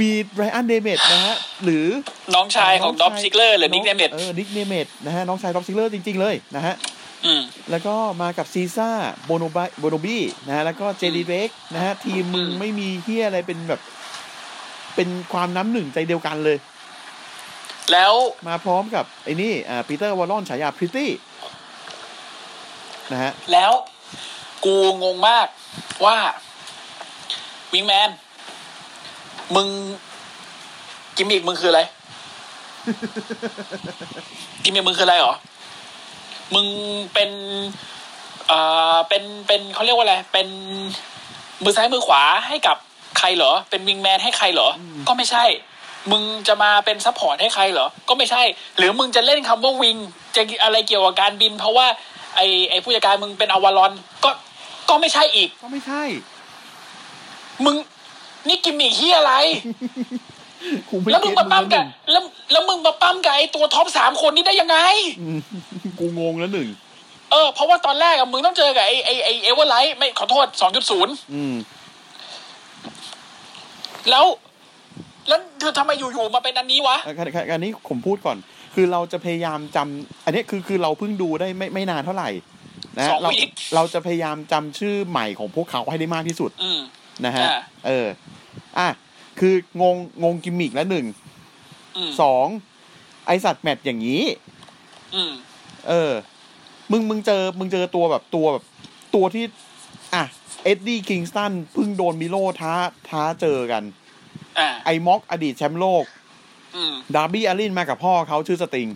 มีไบรอันเดเมจนะฮะหรือน้องชายของด็อบซิกเลอร์หรือนิกเดเมจเออนิกเดเมจนะฮะน้องชายด็อบซิกเลอร์จริงๆเลยนะฮะอืมแล้วก็มากับซีซ่าโบโนบายโบโนบี้นะฮะแล้วก็เจดีเบกนะฮะทีมมึงไม่มีเหี้ยอะไรเป็นแบบเป็นความน้ำหนึ่งใจเดียวกันเลยแล้วมาพร้อมกับไอ้นี่อ่าปีเตอร์วอลลอนฉายาพริตตี้นะฮะแล้วกูงงมากว่าวิงแมนมึงกิมมิกมึงคืออะไร กิมมิกมึงคืออะไรหรอมึงเป็นเอ่อเป็นเป็นเขาเรียกว่าอะไรเป็นมือซ้ายมือขวาให้กับใครเหรอเป็นวิงแมนให้ใครเหรอก็ไม่ใช่มึงจะมาเป็นซัพพอร์ตให้ใครเหรอก็ไม่ใช่หรือมึงจะเล่นคำว่าวิงจะอะไรเกี่ยวกับการบินเพราะว่าไอ้ไอ้ผู้จัดการมึงเป็นอวารอนก็ก็ไม่ใช่อีกก็ไม่ใช่มึงนี่กิมมิคเหี้ยอะไร แล้วมึงมาปั้มกับแล้วแล้วมึงมาปั้มกับไอ้ตัวท็อปสามคนนี้ได้ยังไง กูงงแล้วหนึ่งเออเพราะว่าตอนแรกอ่ะมึงต้องเจอกับไอ้ไอ้ไอ้เอเวอร์ไลท์ไม่ขอโทษ สองจุดศูนย์ อืมแล้วแล้วเธอทำไมอยู่ๆมาเป็นอันนี้วะอันนี้ผมพูดก่อนคือเราจะพยายามจำอันนี้คือคือเราเพิ่งดูได้ไม่ไม่นานเท่าไหร่ นะฮะเราเราจะพยายามจำชื่อใหม่ของพวกเขาให้ได้มากที่สุดนะฮะเอออ่ะคืองงงงกิมมิกละหนึ่งสองไอสัตว์แมทอย่างนี้เออมึงมึงเจอมึงเจอตัวแบบตัวแบบตัวที่อ่ะเอ็ดดี้คิงสตันเพิ่งโดนมิโลท้าท้าเจอกันไอม็อกอดีตแชมป์โลกดาร์บี้อารินมากับพ่อเขาชื่อสติง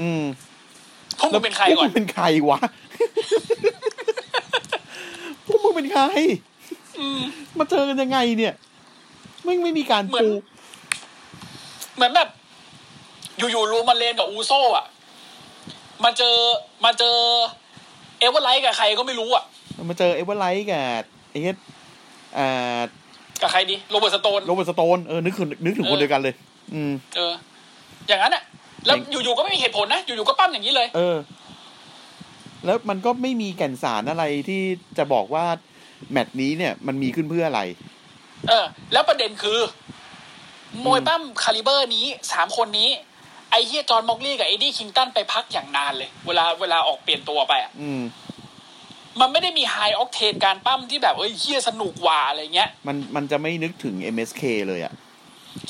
อืมพวกมึงเป็นใครก่อนพวกมึงเป็นใครวะพวกมึงเป็นใครมาเจอกันยังไงเนี่ยไม่ไม่มีการปูเหมือนแบบอยู่ๆรูมาเลนกับอูโซ่อ่ะมาเจอมาเจอเอเวอร์ไลท์กับใครก็ไม่รู้อ่ะมาเจอเอเวอร์ไลท์กับไอ้เงี้ยอ่ากับใครดีโรเบิร์ตสโตนโรเบิร์ตสโตนเออนึกถึงนึกถึงคนเดียวกันเลยอืมเอออย่างนั้นอ่ะแล้วอยู่ๆก็ไม่มีเหตุผลนะอยู่ๆก็ปั้มอย่างนี้เลยเออแล้วมันก็ไม่มีแก่นสารอะไรที่จะบอกว่าแมตช์นี้เนี่ยมันมีขึ้นเพื่ออะไรเออแล้วประเด็นคือมวยปั้มคาลิเบอร์นี้สามคนนี้ไอ้เฮียจอห์นม็อกลี่กับเอ็ดดี้คิงตันไปพักอย่างนานเลยเวลาเวลาออกเปลี่ยนตัวไปอ่ะอืมมันไม่ได้มีไฮออกเทนการปั้มที่แบบเอ้ยเฮียสนุกว่าอะไรเงี้ยมันมันจะไม่นึกถึง เอ็ม เอส เค เลยอ่ะ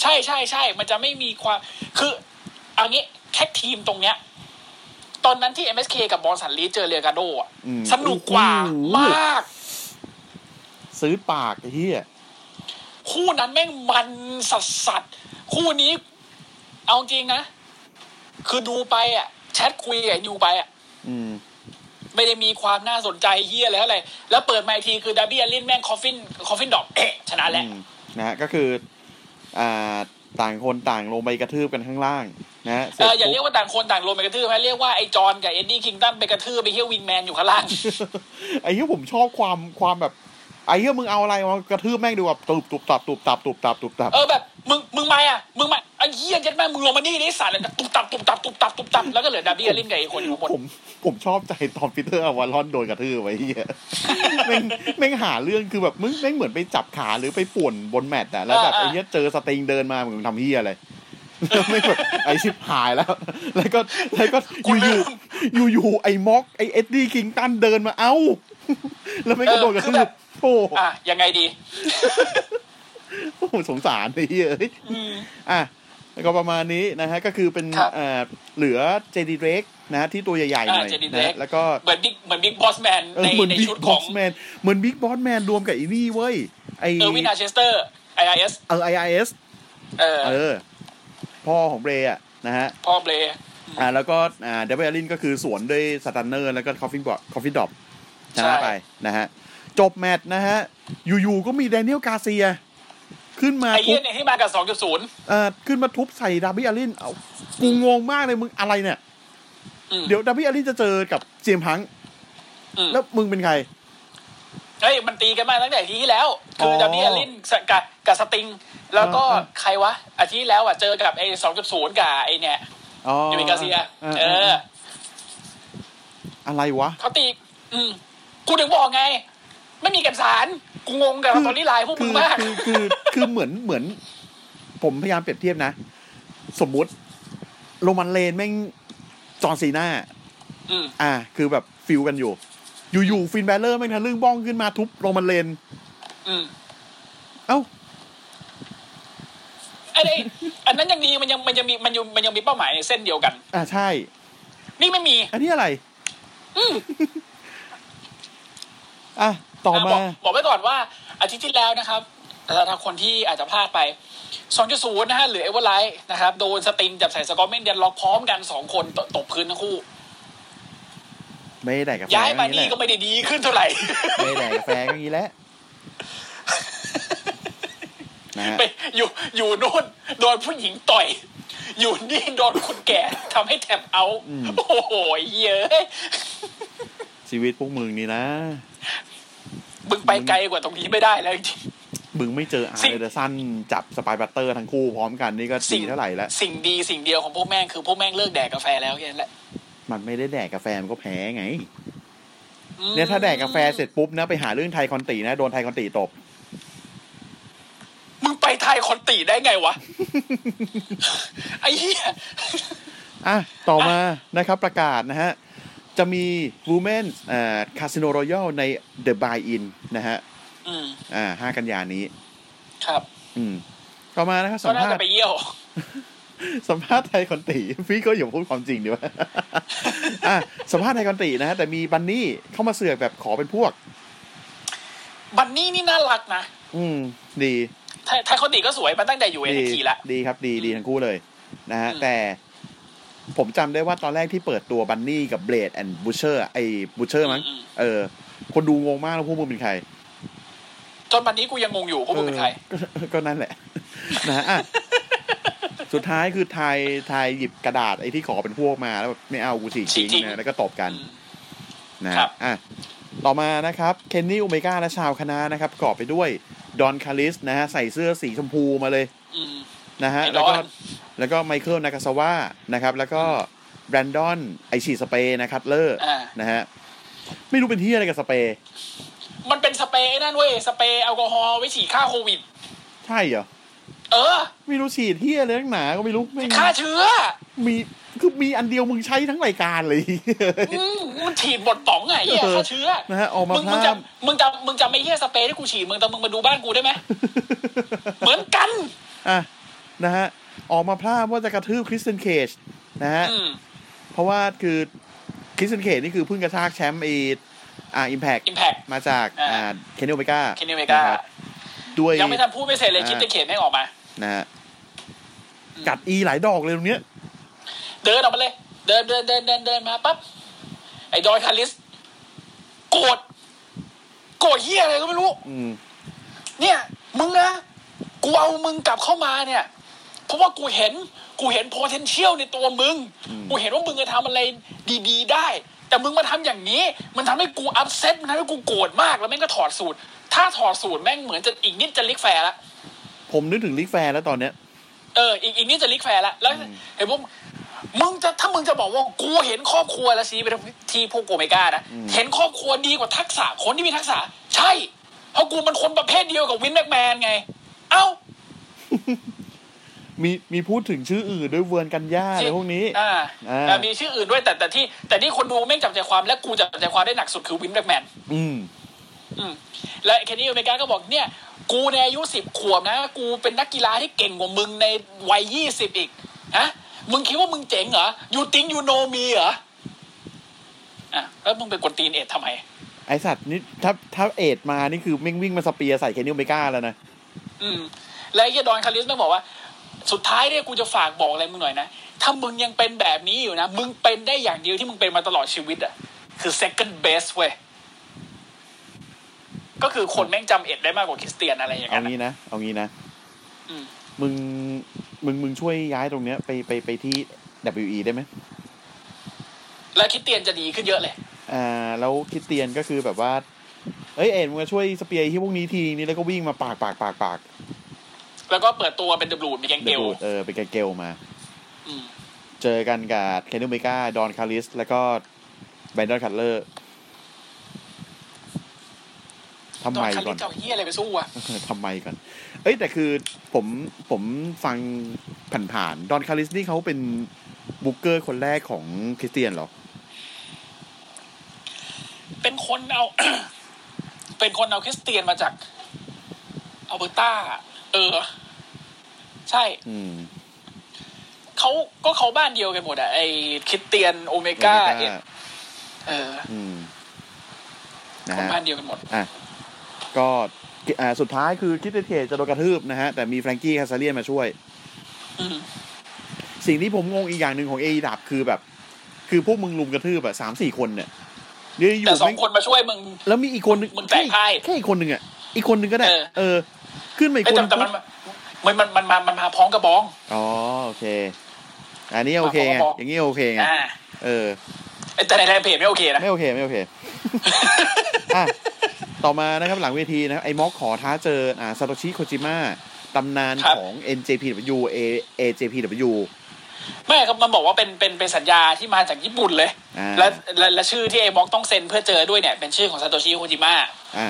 ใช่ๆๆมันจะไม่มีความคือเอางี้แท็กทีมตรงเนี้ยตอนนั้นที่ เอ็ม เอส เค กับบอลสันลีเจอเรียกาโดอ่ะสนุกกว่ามากซื้อปากไอ้เหี้ยคู่นั้นแม่งมันสัสสัสคู่นี้เอาจริงนะคือดูไปอ่ะแชทคุยกับนิวไปอ่ะไม่ได้มีความน่าสนใจเหี้ยอะไรเท่าไหร่แล้วเปิดไมค์ทีคือดาร์บี้อารินแม่งคอฟฟินคอฟฟินดอกเอ๊ะชนะแล้วนะฮะก็คืออ่าต่างคนต่างลงไปกระทืบกันข้างล่างนะเอออย่าเรียกว่าต่างคนต่างลงไปกระทืบให้เรียกว่าไอ้จอนกับเอ็ดดี้คิงตันไปกระทืบไปเฮี้ยวิงแมนอยู่ข้างล่างไอ้เหี้ยผมชอบความความแบบไอ้เหี้ยมึงเอาอะไรมากระทืบแม่งดูแบบตุบตุบตับตุบตับตุบตับตุบตับเออแบบมึงมึงมาอ่ะมึงมาไอ้เหี้ยยัดแม่งมึงลงมานี่ได้สัตว์แล้วตุบตับตุบตับตุบตับตุบตับแล้วก็เหลือดาร์บี้อารินกับไอ้คนอยู่บนผมผมชอบใจตอนปีเตอร์อวารอนโดนกระทืบไอ้เหี้ยแม่งแม่งหาเรื่องคือแบบมึงแม่งเหมือนไปจับขาหรือไปป่วนบนแมตช์อ่ะแล้วแบบไอ้เหี้ยเจอสติงเดินมามึงทำเหี้ยอะไรไม่แบบไอ้ชิบหายแล้วแล้วก็แล้วก็อยู่ๆอยู่ๆไอ้ม็อกไอ้เอ็ดดี้คิงตันเดินมาเอ้าแล้วไม่กระโดดกระทืบโอ้อ่ะยังไงดีโอ้สงสารไอ้เหี้ยอ่ะแล้วก็ประมาณนี้นะฮะก็คือเป็นเอ่อเหลือเจดีเรกนะฮะที่ตัวใหญ่ๆหน่อยนะแล้วก็เหมือนบิ๊กเหมือนบิ๊กบอสแมนในในชุดของเหมือนบิ๊กบอสแมนรวมกับอีนี่เว้ยไอ้เออวินาเชสเตอร์ ไอ ไอ เอส เออ ไอ ไอ เอส เออเออพ่อของเบรอ่ะนะฮะพ่อเบรอ่าแล้วก็อ่าเดวิดอารินก็คือสวนด้วยสตันเนอร์แล้วก็คอฟฟี่บอทคอฟฟี่ดรอปชนะไปนะฮะจบแมตช์นะฮะอยู่ๆก็มีแดเนียลกาเซียขึ้นมาไอ้เหี้ยเนี่ยที่มากับ สองจุดศูนย์ เอ่อขึ้นมาทุบใส่ดาร์บี้อารินเอากูงงมากเลยมึงอะไรเนี่ยเดี๋ยวดาร์บี้อารินจะเจอกับเจมส์ฮังค์แล้วมึงเป็นใครเฮ้ยมันตีกันมาตั้งแต่ทีที่แล้วคือดาร์บี้อารินกับกับสติงแล้วก็ใครวะอาทิตย์แล้วอ่ะเจอกับไอ้ สองจุดศูนย์ กับไอ้เนี่ยอ๋อเดวิดกาเซียเอออะไรวะเขาตีอืมกูถึงบอกไงไม่มีเอกสารกูงงกับตอนนี้ไลน์พวกมึงมากคือคือคือเหมือนเหมือนผมพยายามเปรียบเทียบนะสมมุติโรมันเลนแม่งจอห์นซีน่าอืออ่าคือแบบฟิวกันอยู่อยู่ๆฟินแบลเลอร์แม่งทะลึ่งบ้องขึ้นมาทุบโรมันเลนอือเอ้าไอ้ไอ้อันนั้นยังดีมันยังมันยังมีมันยังมันยังมีเป้าหมายเส้นเดียวกันอ่าใช่นี่ไม่มีอันนี้อะไรอืออ่ะต่อมาบอกบอกไว้ก่อนว่าอาทิตย์ที่แล้วนะครับแต่ถ้าคนที่อาจจะพลาดไป สองจุดศูนย์ นะฮะหรือเอเวอร์ไลท์นะครับโดนสติงจับใส่สกอร์เมนเดนล็อกพร้อมกันสองคนตกพื้นทั้งคู่ไม่ได้กาแฟย้ายมานี่ก็ไม่ได้ดีขึ้นเท่าไหร่ไม่ได้กาแฟอย่างนี้แหละนะไปอยู่อยู่โน่นโดนผู้หญิงต่อยอยู่นี่โดนคนแก่ทำให้แทบเอาโอ้โหเยอะชีวิตพวกมึงนี่นะมึงไปไกลกว่าตรงนี้ไม่ได้แล้วจริงมึงไม่เจออาร์เรเดอร์สันจับสปายบัตเตอร์ทั้งคู่พร้อมกันนี่ก็ดีเท่าไหร่แล้วสิ่งดีสิ่งเดียวของพวกแม่งคือพวกแม่งเลิกแดกกาแฟแล้วแค่นั้นแหละมันไม่ได้แดกกาแฟมันก็แพ้ไงเนี่ยถ้าแดกกาแฟเสร็จปุ๊บนะไปหาเรื่องไทยคอนตีนะโดนไทยคอนตีตบมึงไปไทยคอนตีได้ไงวะ ไอ้เหี้ยอ่ะต่อมานะครับประกาศนะฮะ จะมี Women อ่า Casino Royale ใน The Buy-in นะฮะอืมอ่าห้ากันยานี้ครับอืมต่อมานะครับสัมภาษณ์ก็น่าจะไปเยี่ยวสัมภาษณ์ไทยคอนตีพี่ก็อย่าพูดความจริงดิวะอ่ะสัมภาษณ์ไทยคอนตีนะฮะแต่มีบันนี่เข้ามาเสือกแบบขอเป็นพวกบันนี่นี่น่ารักนะอืมดีไทยไทยคอนตีก็สวยมันตั้งแต่อยู่ เอ็น เอ็กซ์ ที ละดีครับดีดีทั้งคู่เลยนะฮะแต่ผมจำได้ว่าตอนแรกที่เปิดตัวบันนี่กับ Blade and Butcher ไอ้ Butcher มั้งเออคนดูงงมากแล้วพวกมึงเป็นใครจนบันนี้กูยังงงอยู่พวกมึงเป็นใครก็นั่นแหละนะฮะสุดท้ายคือไทยไทยหยิบกระดาษไอ้ที่ขอเป็นพวกมาแล้วแบบไม่เอากูฉีกทิ้งนะแล้วก็ตบกันนะครับอ่ะต่อมานะครับเคนนี่โอเมก้าและชาวคณะนะครับประกอบไปด้วยดอนคาริสนะฮะใส่เสื้อสีชมพูมาเลยนะฮะแล้วก็แล้วก็ไมเคิลนากาซาวะนะครับแล้วก็แบรนดอนไอชีสเปย์นะคัตเลอร์นะฮะไม่รู้เป็นที่อะไรกับสเปย์มันเป็นสเปย์นั่นเว้ยสเปย์แอลกอฮอล์ไว้ฉีดฆ่าโควิดใช่เหรอเออไม่รู้ฉีดเหี้ยอะไรทั้งหนาก็ไม่รู้ไม่ฆ่าเชื้อมีคือมีอันเดียวมึงใช้ทั้งรายการเลยอืมมึงฉีดบทป๋องไงเหี้ยฆ่าเชื้อนะฮะออกมามึงจะมึงจะมึงจะไม่เหี้ยสเปย์ที่กูฉีดมึงแต่มึงมาดูบ้านกูได้มั้ยเหมือนกันอ่ะนะฮะออกมาพลาดว่าจะกระทืบคริสเตียนเคจนะฮะเพราะว่าคือคริสเตียนเคจนี่คือเพิ่งกระชากแชมป์ไอ้อ่า Impact มาจากอ่า Kenny Omega Kenny Omega ด้วยยังไม่ทันพูดไม่เสร็จเลยคริสเตียนเคจไม่ออกมานะฮะกัดอีหลายดอกเลยตรงเนี้ยเดินออกมาเลยเดินเดินเดินเดินเดินมาปั๊บไอ้ดอยคาริสโกรธโกรธเหี้ยอะไรก็ไม่รู้เนี่ยมึงนะกูเอามึงกลับเข้ามาเนี่ยเพราะว่ากูเห็นกูเห็น potential ในตัวมึงกูเห็นว่ามึงจะทำอะไรดีๆได้แต่มึงมาทำอย่างนี้มันทำให้กูอัพเซตมันทำให้กูโกรธมากแล้วแม่งก็ถอดสูตรถ้าถอดสูตรแม่งเหมือนจะอีกนิดจะลิกแฟร์ละผมนึกถึงลิกแฟร์แล้วตอนเนี้ยเอออีกอีกนิดจะลิกแฟร์ละแล้วเห็นพวกมึงจะถ้ามึงจะบอกว่ากูเห็นครอบครัวแล้วซีไปที่พวกโกเมก้านะเห็นครอบครัวดีกว่าทักษะคนที่มีทักษะใช่เพราะกูมันคนประเภทเดียวกับวินแม็กแมนไงเอ้า มีมีพูดถึงชื่ออื่นด้วยเวิร์นกันย่าอะไรพวกนี้อ่าอ่ามีชื่ออื่นด้วยแต่แต่ที่แต่ที่คนดูไม่จับใจความและกูจับใจความได้หนักสุดคือวินแบล็กแมนอืมอืมและแคนนี่โอเมก้าก็บอกเนี่ยกูในอายุสิบขวบนะกูเป็นนักกีฬาที่เก่งกว่ามึงในวัยยี่สิบอีกฮะมึงคิดว่ามึงเจ๋งเหรอ You think you know me เหรออ่ะแล้วมึงไปกดตีนเอททำไมไอสัตว์นี่ถ้าถ้าเอทมานี่คือวิ่งวิ่งมาสเปียร์ใส่แคนนี่โอเมก้าแล้วนะอืมและไอ้ดอนคาริสแม่งบอกว่าสุดท้ายเนี่ยกูจะฝากบอกอะไรมึงหน่อยนะถ้ามึงยังเป็นแบบนี้อยู่นะมึงเป็นได้อย่างเดียวที่มึงเป็นมาตลอดชีวิตอ่ะคือ second best เว้ยก็คือคนแม่งจำเอ็ดได้มากกว่าคริสเตียนอะไรอย่างเงี้ยเอางี้นะเอางี้นะมึงมึงมึงช่วยย้ายตรงเนี้ยไปไปไปที่ ดับเบิลยู อี ได้ไหมแล้วคริสเตียนจะดีขึ้นเยอะเลยอ่าแล้วคริสเตียนก็คือแบบว่าเอ้ยเอ็ดมึงช่วยสเปียร์ที่พวกนี้ทีนี้แล้วก็วิ่งมาปากปากปากปากแล้วก็เปิดตัวเป็นเดอะบลูดเป็นแกงเกลเออเป็นแกงเกลมาเจอกันกับเคนนี่โอเมก้าดอนคาริสแล้วก็แบรนดอนคัตเลอร์ทำไมก่อนเจ้าเหี้ยอะไรไปสู้วะทำไมก่อนเอ้ยแต่คือผมผมฟังผ่านๆดอนคาริสนี่เขาเป็นบุกเกอร์คนแรกของคริสเตียนเหรอเป็นคนเอา เป็นคนเอาคริสเตียนมาจากอัลเบอร์ต้าเออใช่เขาก็เขาบ้านเดียวกันหมดอ่ะไอคริสเตียนโอเมก้าเออคนบ้านเดียวกันหมดอ่ะก็อ่าสุดท้ายคือคริสเตียนจะโดนกระทืบนะฮะแต่มีแฟรงกี้คาซาเลียนมาช่วยสิ่งที่ผมงงอีกอย่างหนึ่งของเอดับคือแบบคือพวกมึงลุมกระทืบแบบสามสี่คนเนี่ยแต่สองคนมาช่วยมึงแล้วมีอีกคนนึงมึงแตกพ่ายแค่อีกคนนึงอ่ะอีกคนนึงก็ได้เออขึ้นมาอีกคนแต่มันมันมันมันมามันมาพร้อมกระบองอ๋อโอเคอันนี้โอเคไงอย่างนี้โอเคไงเออแต่ในแรงเพจไม่โอเคนะไม่โอเคไม่โอเคอ่ะต่อมานะครับหลังเวทีนะครับไอ้ม็อกขอท้าเจออ่าซาโตชิโคจิมะตำนานของ เอ็น เจ พี ดับเบิลยู เอ เจ พี ดับเบิลยู ไม่ครับมันบอกว่าเป็นเป็นเป็นสัญญาที่มาจากญี่ปุ่นเลยและและชื่อที่ไอ้ม็อกต้องเซ็นเพื่อเจอด้วยเนี่ยเป็นชื่อของซาโตชิโคจิมะอ่า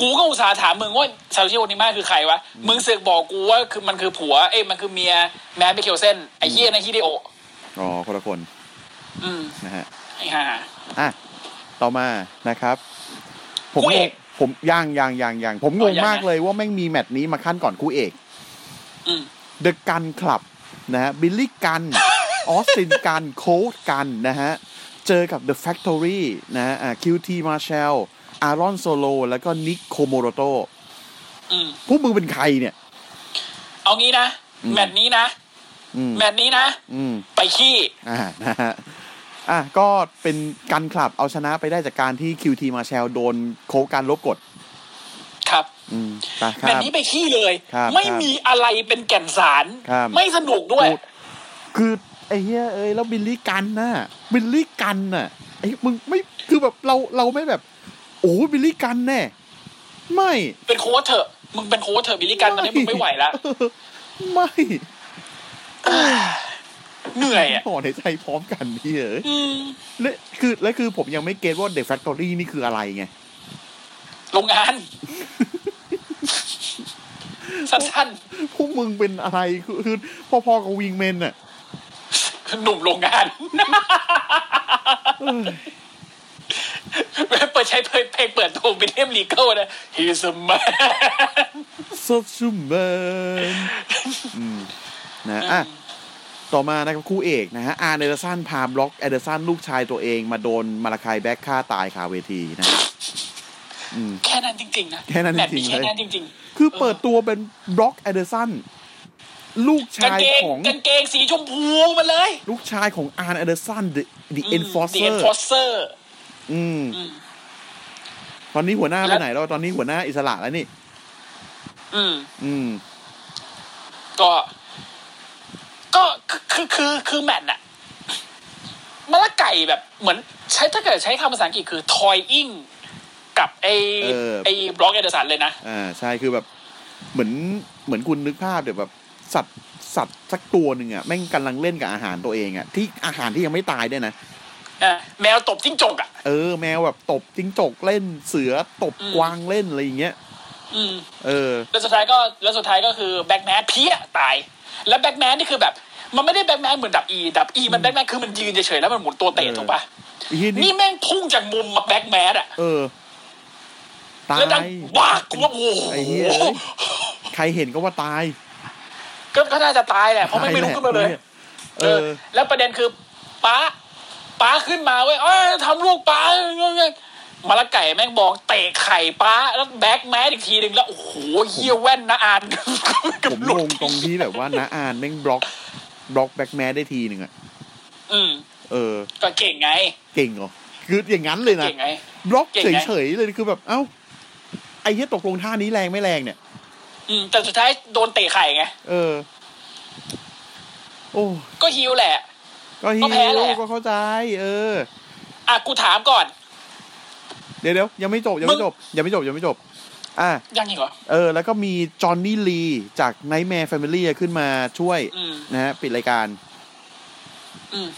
กูก็อุตส่าห์ถามมึงว่าซาโตชิโคจิมะคือใครวะมึงเสือกบอกกูว่าคือมันคือผัวเอ้ยมันคือเมียแมดมิเคลเซ่นไอ้เหี้ยนะฮิเดโอะอ๋อคนละคน นะฮะอ่ะต่อมานะครับผมเอกผมย่างย่างย่างย่างผมงงมากเลยว่าแม่งมีแมตช์นี้มาขั้นก่อนคู่เอกเดอะกันคลับนะฮะบิลลี่กันออสตินกันโค้ชกันนะฮะเจอกับ The Factory นะฮะ คิว ที Marshall อารอนโซโลแล้วก็นิคโคโมโรโตพวกมึงเป็นใครเนี่ยเอางี้นะแมตช์นี้นะแมตช์นี้นะไปขี้อ่านะฮะอ่ะก็เป็นกันคลับเอาชนะไปได้จากการที่ คิว ที Marshall โดนโค้ชกันลบกดครับแมตช์นี้ไปขี้เลยไม่มีอะไรเป็นแก่นสารไม่สนุกด้วยคือไอ้เหี้ยเอ้ยแล้วบิลลี่กันน่ะบิลลี่กันน่ะไอ้มึงไม่คือแบบเราเราไม่แบบโอ้บิลลี่กันแน่ไม่เป็นโค้ชเถอะมึงเป็นโค้ชเถอะบิลลี่กันตอนนี้มึงไม่ไหวแล้วไม่เหนื่อยอ่ะห่อในใจพร้อมกันนี่เอ้ยและคือและคือผมยังไม่เก็ตว่า The Factory นี่คืออะไรไงโรงงานสั้นๆพวกมึงเป็นอะไรคือพอๆกับวิงแมนน่ะหนุ่มโรงงานเปิดใช้เพลงเปิดตัวเป็นเทมลีเกิลนะ He's a man such a man นะอ่ะต่อมานะครับคู่เอกนะฮะอาร์เนลสันพาบล็อกแอเดอร์สันลูกชายตัวเองมาโดนมาลาคายแบ็คฆ่าตายคาเวทีนะแค่นั้นจริงๆนะแค่นั้นจริงๆแค่นั้นจริงๆคือเปิดตัวเป็นบล็อกแอเดอร์สันลูกชายของกางเกงสีชมพูมาเลยลูกชายของอาร์นแอนเดอร์สัน The The Enforcer อืมตอนนี้หัวหน้าไปไหนแล้วตอนนี้หัวหน้าอิสระแล้วนี่อืมอืมก็ก็คือคือคือแมตช์อะมะละไก่แบบเหมือนใช้ถ้าเกิดใช้คำภาษาอังกฤษคือ toying กับไอ้ไอ้บล็อกแอนเดอร์สันเลยนะอ่าใช่คือแบบเหมือนเหมือนคุณนึกภาพเดี๋ยวแบบสัตว์สัตว์สักตัวหนึ่งอ่ะแม่งกำลังเล่นกับอาหารตัวเองอ่ะที่อาหารที่ยังไม่ตายด้วยนะอ่ะแมวตบจิ้งจกอ่ะเออแมวแบบตบจิ้งจกเล่นเสือตบกวางเล่นอะไรอย่างเงี้ยอืมเออแล้วสุดท้ายก็แล้วสุดท้ายก็คือแบ็คแมนเพี้ยตายแล้วแบ็คแมนนี่คือแบบมันไม่ได้แบ็คแมนเหมือนดับอีดับอีมันแบ็คแมนคือมันยืนเฉยๆแล้วมันหมุนตัวเตะถูกป่ะนี่แม่งพุ่งจากมุมมาแบ็คแมนอ่ะเออตายแล้วดังบ้ากูว่าโอ้โหใครเห็นก็ว่าตายก็ก็น่าจะตายแหละเพราะไม่ไม่ลุกขึ้นมาเลยเออแล้วประเด็นคือป้าป้าขึ้นมาเว้ยเอ้ยทำลูกป้ามาละไก่แม่งบอกเตะไข่ป้าแล้วแบ็คแมสอีกทีนึงแล้วโอ้โหเหี้ยแว่นนะอานผมงงตรงที่แบบว่านะอานแม่งบล็อกบล็อกแบ็คแมสได้ทีนึงอ่ะอืมเออก็เก่งไงเก่งเหรอคืออย่างงั้นเลยนะบล็อกเฉยๆเลยคือแบบเอ้าไอ้เหี้ยตกลงท่านี้แรงไม่แรงเนี่ยอืมแต่สุดท้ายโดนเตะไข่ไงเออโอ้ก็ฮิวแหละก็ฮิวก็เข้าใจเอออ่ะกูถามก่อนเดี๋ยวๆยังไม่จบยังไม่จบยังไม่จบยังไม่จบอ่ะยังอีกเหรอเออแล้วก็มีจอนนี่ลีจาก Nightmare Family ขึ้นมาช่วยนะฮะปิดรายการอืม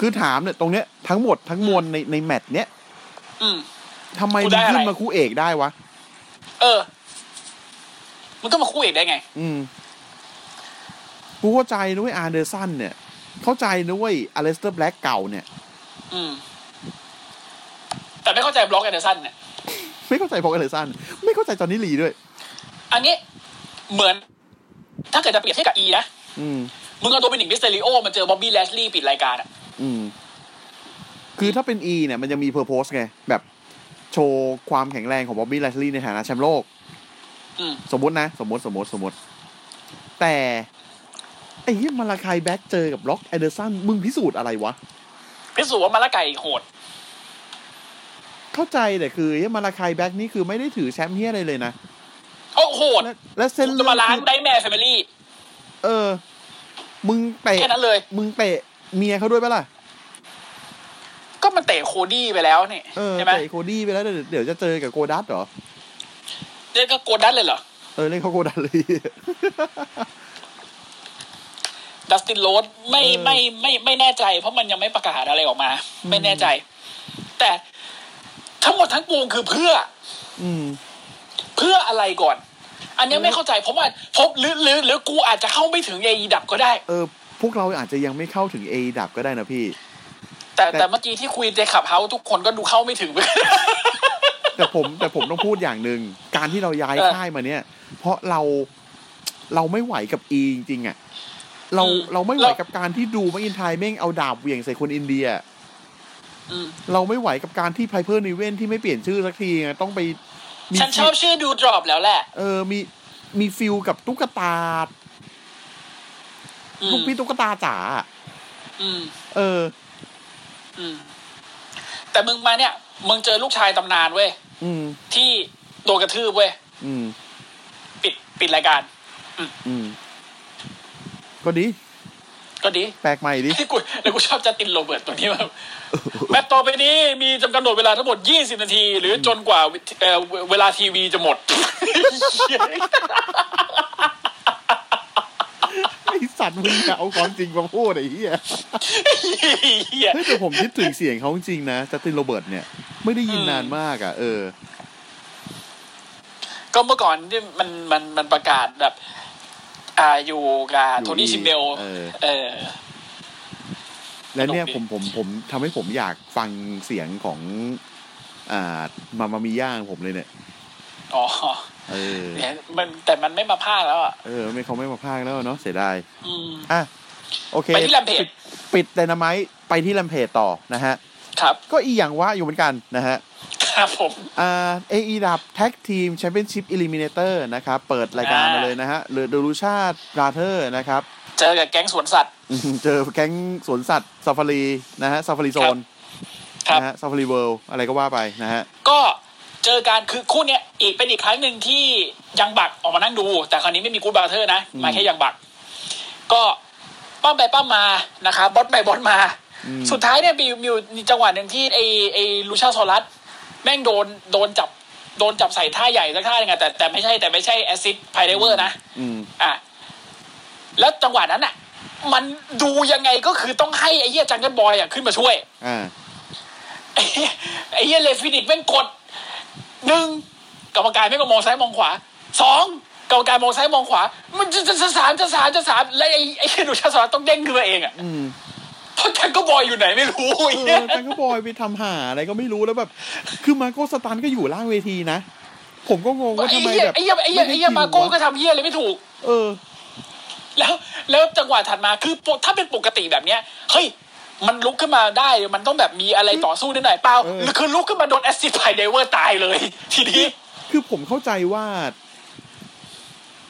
คือถามเนี่ยตรงเนี้ยทั้งหมดทั้งมวลในในแมตช์เนี้ยอืมทำไมมึงขึ้นมาคู่เอกได้วะเออมันต้องมาคู่เอกได้ไงอืมกูเข้าใจนะเว้ยอาร์เดอร์สันเนี่ยเข้าใจนะเว้ยอเลสเตอร์แบล็กเก่าเนี่ยอืมแต่ไม่เข้าใจบล็อกอาร์เดอร์สันเนี่ยไม่เข้าใจบล็อกอาร์เดอร์สันไม่เข้าใจจอนนี่ลีด้วยอันนี้เหมือนถ้าเกิดจะเปรียบเทียบกับอีนะอืมมึงเอาตัวเป็นหนิงมิสเตอริโอมาเจอบ๊อบบี้แลชลีย์ปิดรายการอ่ะอืมคือถ้าเป็นอีเนี่ยมันจะมีเพอร์โพสไงแบบโชว์ความแข็งแรงของบ๊อบบี้แลชลีย์ในฐานะแชมป์โลกสมมตินะสมมติสมมติสมมติแต่ไอ้เหี้ยมาลาคายแบ็คเจอกับล็อกแอนเดอร์สันมึงพิสูจน์อะไรวะพิสูจน์ว่ามาลาคายโหดเข้าใจแต่คือไอ้มาลาคายแบ็คนี่คือไม่ได้ถือแชมป์เหี้ยอะไรเลยนะโอ้โหดและเส้นจะมาล้างไดแมร์แฟมิลี่เออมึงเตะแค่นั้นเลยมึงเตะเมียเขาด้วยป่ะล่ะก็มันเตะโคดี้ไปแล้วนี่ใช่มั้ยเตะโคดี้ไปแล้วเดี๋ยวจะเจอกับโกดัสเหรอเล่นก็โกดันเลยเหรอเออเล่นเขาโกดันเลยดัสตินโรดไม่ไม่ไม่ไม่แน่ใจเพราะมันยังไม่ประกาศอะไรออกมาไม่แน่ใจแต่ทั้งหมดทั้งปวงคือเพื่ออืมเพื่ออะไรก่อนอันนี้ไม่เข้าใจเพราะว่าพบหรือหรือหรือกูอาจจะเข้าไม่ถึงไอ้ดับก็ได้เออ วกเราอาจจะยังไม่เข้าถึง เอ ดับ ก็ได้นะพี่แต่แต่เมื่อกี้ที่คุยในClubhouseทุกคนก็ดูเข้าไม่ถึง แต่ผมแต่ผมต้องพูดอย่างนึงการที่เราย้ายค่ายมาเนี่ยเพราะเราเราไม่ไหวกับ E จริงๆอ่ะเราเราไม่ไหวกับการที่ดูแม็กอินไทร์แม่งเอาดาบเหวี่ยงใส่คนอินเดียเราไม่ไหวกับการที่ไพเพอร์นิเว่นที่ไม่เปลี่ยนชื่อสักทีไงต้องไปฉันชอบชื่อดูดรอปแล้วแหละเออมีมีฟิลกับตุ๊กตาลูกพี่ตุ๊กตาจ๋าอืมเอออืมแต่มึงมาเนี่ยมึงเจอลูกชายตำนานเว้ยอืมที่โดนกระทืบเว้ยอืมปิดปิดรายการอืมอืมก็ดีก็ดีแปลกใหม่ดิที่กูแล้วกูชอบจัสตินโรเบิร์ตตรงที่ว่าแมตต์ต่อไปนี้มีจำกำหนดเวลาทั้งหมดยี่สิบนาทีหรือจนกว่าเวลาทีวีจะหมดไอ้สัตว์มึงจะเอาความจริงมาพูดไอ้เหี้ยเฮ้ยแต่ผมคิดถึงเสียงเขาจริงนะจัสตินโรเบิร์ตเนี่ยไม่ได้ยินนานมากอ่ะเออก็เมื่อก่อนที่มันมันมันประกาศแบบอ่าอยู่กับโทนี่ชิมเบลเออและเนี่ยผมผมผมทำให้ผมอยากฟังเสียงของอ่ามามามิย่าของผมเลยเนี่ยอ๋อเออเนี่ยมันแต่มันไม่มาพากแล้วอ่ะเออไม่เขาไม่มาพากแล้วเนาะเสียดายอืมอ่ะโอเคไปที่แรมเพจปิดไดนาไมต์ไปที่แรมเพจต่อนะฮะครับก็อีอย่างว่าอยู่เหมือนกันนะฮะครับผมอ่า เอ อี ดับแท็กทีมแชมเปี้ยนชิพอิลิมิเนเตอร์นะครับเปิดรายการมาเลยนะฮะเดลูชาดราเธอร์นะครับเจอกับแก๊งสวนสัตว์เจอแก๊งสวนสัตว์ซาฟารีนะฮะซาฟารีโซนนะฮะซาฟารีเวิลด์อะไรก็ว่าไปนะฮะก็เจอการคือคู่เนี้ยอีกเป็นอีกครั้งหนึ่งที่ยังบักออกมานั่งดูแต่คราวนี้ไม่มีกู๊ดบราเธอร์นะมาแค่ยังบักก็ป้อมไปป้อมมานะครับบอสไปบอสมาสุดท้ายเนี่ยมีมีจังหวะหนึ่งที่ไอไอลูชาโซลัสแม่งโดนโดนจับโดนจับใส่ท่าใหญ่สักท่าหนึ่งอะแต่แต่ไม่ใช่แต่ไม่ใช่แอซิดไพเดเวอร์นะอ่ะแล้วจังหวะนั้นอะมันดูยังไงก็คือต้องให้ไอ้เหี้ยจังเกิลบอยอะขึ้นมาช่วยอ่าไอ้เหี้ยเลฟินิตแม่งกดหนึ่งกรรมการแม่งก็มองซ้ายมองขวาสองกรรมการมองซ้ายมองขวามันจะจะสามจะสามจะสามแล้วไอ้ไอ้หนูชาสารต้องเด้งขึ้นมาเองอะเพราะจังเกิลบอยอยู่ไหนไม่รู้เออจังเกิลบอยไปทำหาอะไรก็ไม่รู้แล้วแบบคือมาโก้สตันก็อยู่ล่างเวทีนะผมก็งงว่าทำไมแบบไอ้เหี้ยไอ้เหี้ยไอ้เหี้ยมาโก้ก็ทำเหี้ยอะไรไม่ถูกเออแล้วแล้วจังหวะถัดมาคือถ้าเป็นปกติแบบเนี้ยเฮ้ยมันลุกขึ้นมาได้มันต้องแบบมีอะไรต่อสู้นิดหน่อยเปล่าคือลุกขึ้นมาโดนแอสซิดไพเดเวอร์ตายเลยทีนี้คือผมเข้าใจว่า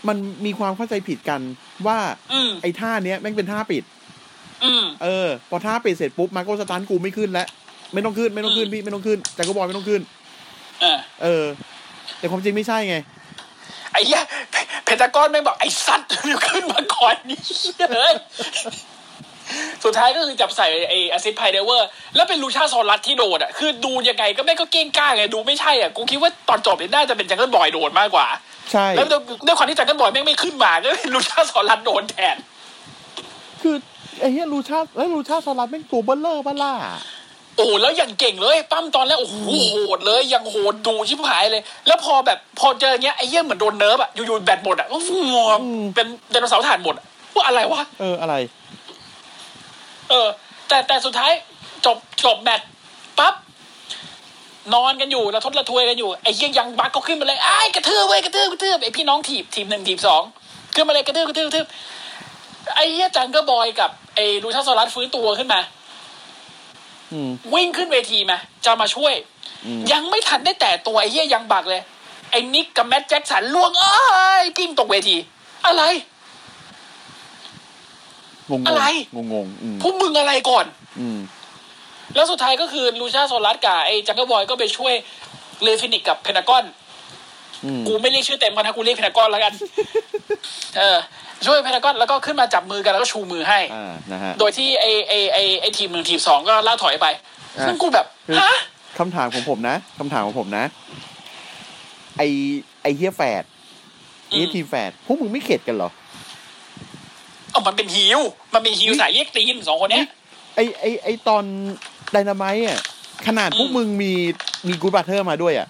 มันมีความเข้าใจผิดกันว่าไอ้ท่าเนี้ยแม่งเป็นท่าปิดเออพอท่าปิดเสร็จปุ๊บมาโก้สตันกูไม่ขึ้นแล้วไม่ต้องขึ้นไม่ต้องขึ้นพี่ไม่ต้องขึ้นแต่ก็บอยไม่ต้องขึ้นเออแต่ความจริงไม่ใช่ไงไอ้เหี้ยเพนทากอนไม่บอกไอ้สัตว์ขึ้นมาก่อนนี่เลยสุดท้ายก็คือจับใส่ไอ้แอซิดไพเดเวอร์แล้วเป็นลูชาโซลัสที่โดนอ่ะคือดูยังไงก็แม่งก็เก้งก้างไงดูไม่ใช่อ่ะกูคิดว่าตอนจบเนี่ยน่าจะเป็นจังเกิลบอยโดนมากกว่าใช่แล้วด้วยความที่จังเกิลบอยแม่งไม่ขึ้นมาก็เป็นลูชาโซลัสโดนแทนคือไอ้เหี้ยลูชาแล้วลูชาโซลัสแม่งตัวเบ้อเลอร์บ้าล่าโอ้แล้วอย่างเก่งเลยปั้มตอนแรกโอ้โหโหดเลยยังโหดดูชิบหายเลยแล้วพอแบบพอเจออย่างเงี้ยไอ้เหี้ยเหมือนโดนเนิร์ฟอ่ะอยู่ๆแบตหมดอ่ะฟูเป็นไดโนเสาร์ถ่านหมดว่าอะไรวะเอออะไรเออแต่แต่สุดท้ายจบจบแมตช์ปั๊บนอนกันอยู่ระทดระทวยกันอยู่ไอ้เหี้ยยังบักก็ขึ้นมาเลยไอ้กระทืบเว้ยกระทืบกระทืบไอ้พี่น้องถีบทีมหนึ่งทีมสองขึ้นมาเลยกระทืบกระทืบกระทืบไอ้เหี้ยจังเกิลบอยกับไอ้ลูชาโซลัสฟื้นตัวขึ้นมาวิ่งขึ้นเวทีมาจะมาช่วยยังไม่ทันได้แต่ตัวไอ้เหี้ยยังบักเลยไอ้นิกกับแมทแจ็คสันล่วงเอ้ยกิ้งตกเวทีอะไรงงอะไรงงๆพวกมึงอะไรก่อนอืมแล้วสุดท้ายก็คือลูชาโซลัสกับไอ้จังเกิลบอยก็ไปช่วยเลฟินิกกับเพนทากอนกูไม่เรียกชื่อเต็มกันนะกูเรียกเพนทากอนแล้วกันเออช่วยเพนทากอนแล้วก็ขึ้นมาจับมือกันแล้วก็ชูมือให้อ่านะฮะโดยที่ไอ้ไอ้ไอ้ไอ้ทีมหนึ่งทีมสองก็ล่าถอยไปซึ่งกูแบบฮะคำถามของผมนะคำถามของผมนะไอ้ไอ้เหี้ยแฝดนี่ทีมแฝดพวกมึงไม่เข็ดกันเหรออ๋อมันเป็นฮิวมันเป็นฮิวสายเย็กตีนสองคนเนี้ยไอไอไอตอนไดนาไมต์อ่ะขนาดพวกมึงมีมีกู๊ดบราเธอร์มาด้วยอ่ะ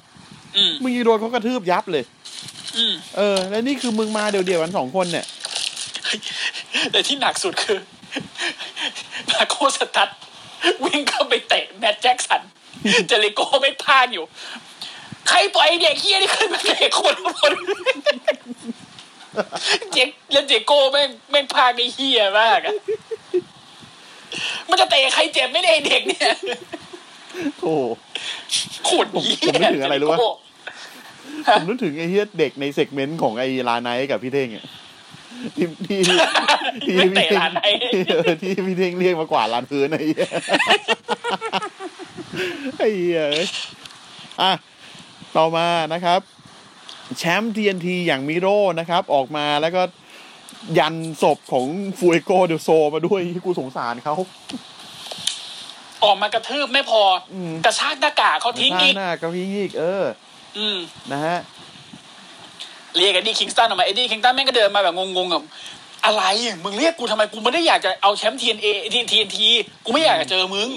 มึงยีโดนเขากระทืบยับเลยเออแล้วนี่คือมึงมาเดี่ยวๆกันสองคนเนี่ยแต่ที่หนักสุดคือ สตัดวิ่งเข้าไปเตะแมตต์แจ็คสันเจริโก้ไม่พลาดอยู่ใครปล่อยเด็กเฮียนี่ขึ้นมาเตะคนคนเจ๊กแล้วเจโก้แม่งแม่งพาไปเฮียมากอ่ะมันจะเตะใครเจ็บไม่ได้เด็กเนี่ยโอ้โคตรเฮียผมนึกถึงอะไรรู้ป่ะผมนึกถึงไอ้เฮียเด็กในเซกเมนต์ของไอ้ลาไนท์กับพี่เท่งเนี่ยที่ที่ที่พี่เท่งที่พี่เท่งเรียกมากว่าลานพื้นไอ้เฮียไอ้เฮียอ่ะต่อมานะครับแชมป์ ที เอ็น ที อย่างมิโร่นะครับออกมาแล้วก็ยันศพของฟูเอโกเดลโซมาด้วยที่กูสงสารเขาออกมากระทืบไม่พอกระชากหน้ากากเขาทิ้งอีกหน้ากากทิ้งอีกเอออืมนะฮะเรียกเอ็ดดี้คิงสตันออกมาเอ็ดดี้คิงสตันแม่งก็เดินมาแบบงงๆกับอะไรมึงเรียกกูทำไมกูไม่ได้อยากจะเอาแชมป์ ที เอ็น เอ ที เอ็น ที กูไม่อยากจะเจอมึง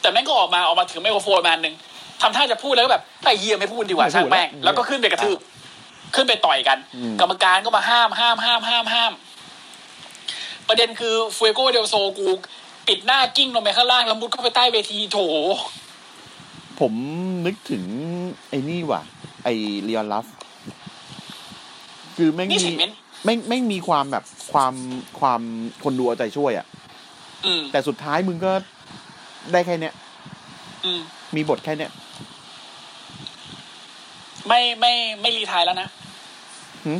แต่แม่งก็ออกมาออกมาถือไมโครโฟนมาหนึ่งทำท่าจะพูดแล้วก็แบบไอ้เหี้ยไม่พูดดีกว่าช่างแม่งแล้วก็ขึ้นไปกระทืบขึ้นไปต่อยกันกรรมการก็มาห้ามห้ามห้ามห้ามห้ามประเด็นคือฟูเอโกเดลโซกูปิดหน้ากิ้งลงไปข้างล่างแล้วมุดเข้าไปใต้เวทีโถผมนึกถึงไอ้นี่ว่ะไอ้ลีออนลัฟคือแม่งมีแม่งแม่งมีความแบบความความคนดูเอาใจช่วยอ่ะแต่สุดท้ายมึงก็ได้แค่เนี้ยมีบทแค่เนี้ยไม่ไม่ไม่รีไทยแล้วนะหืม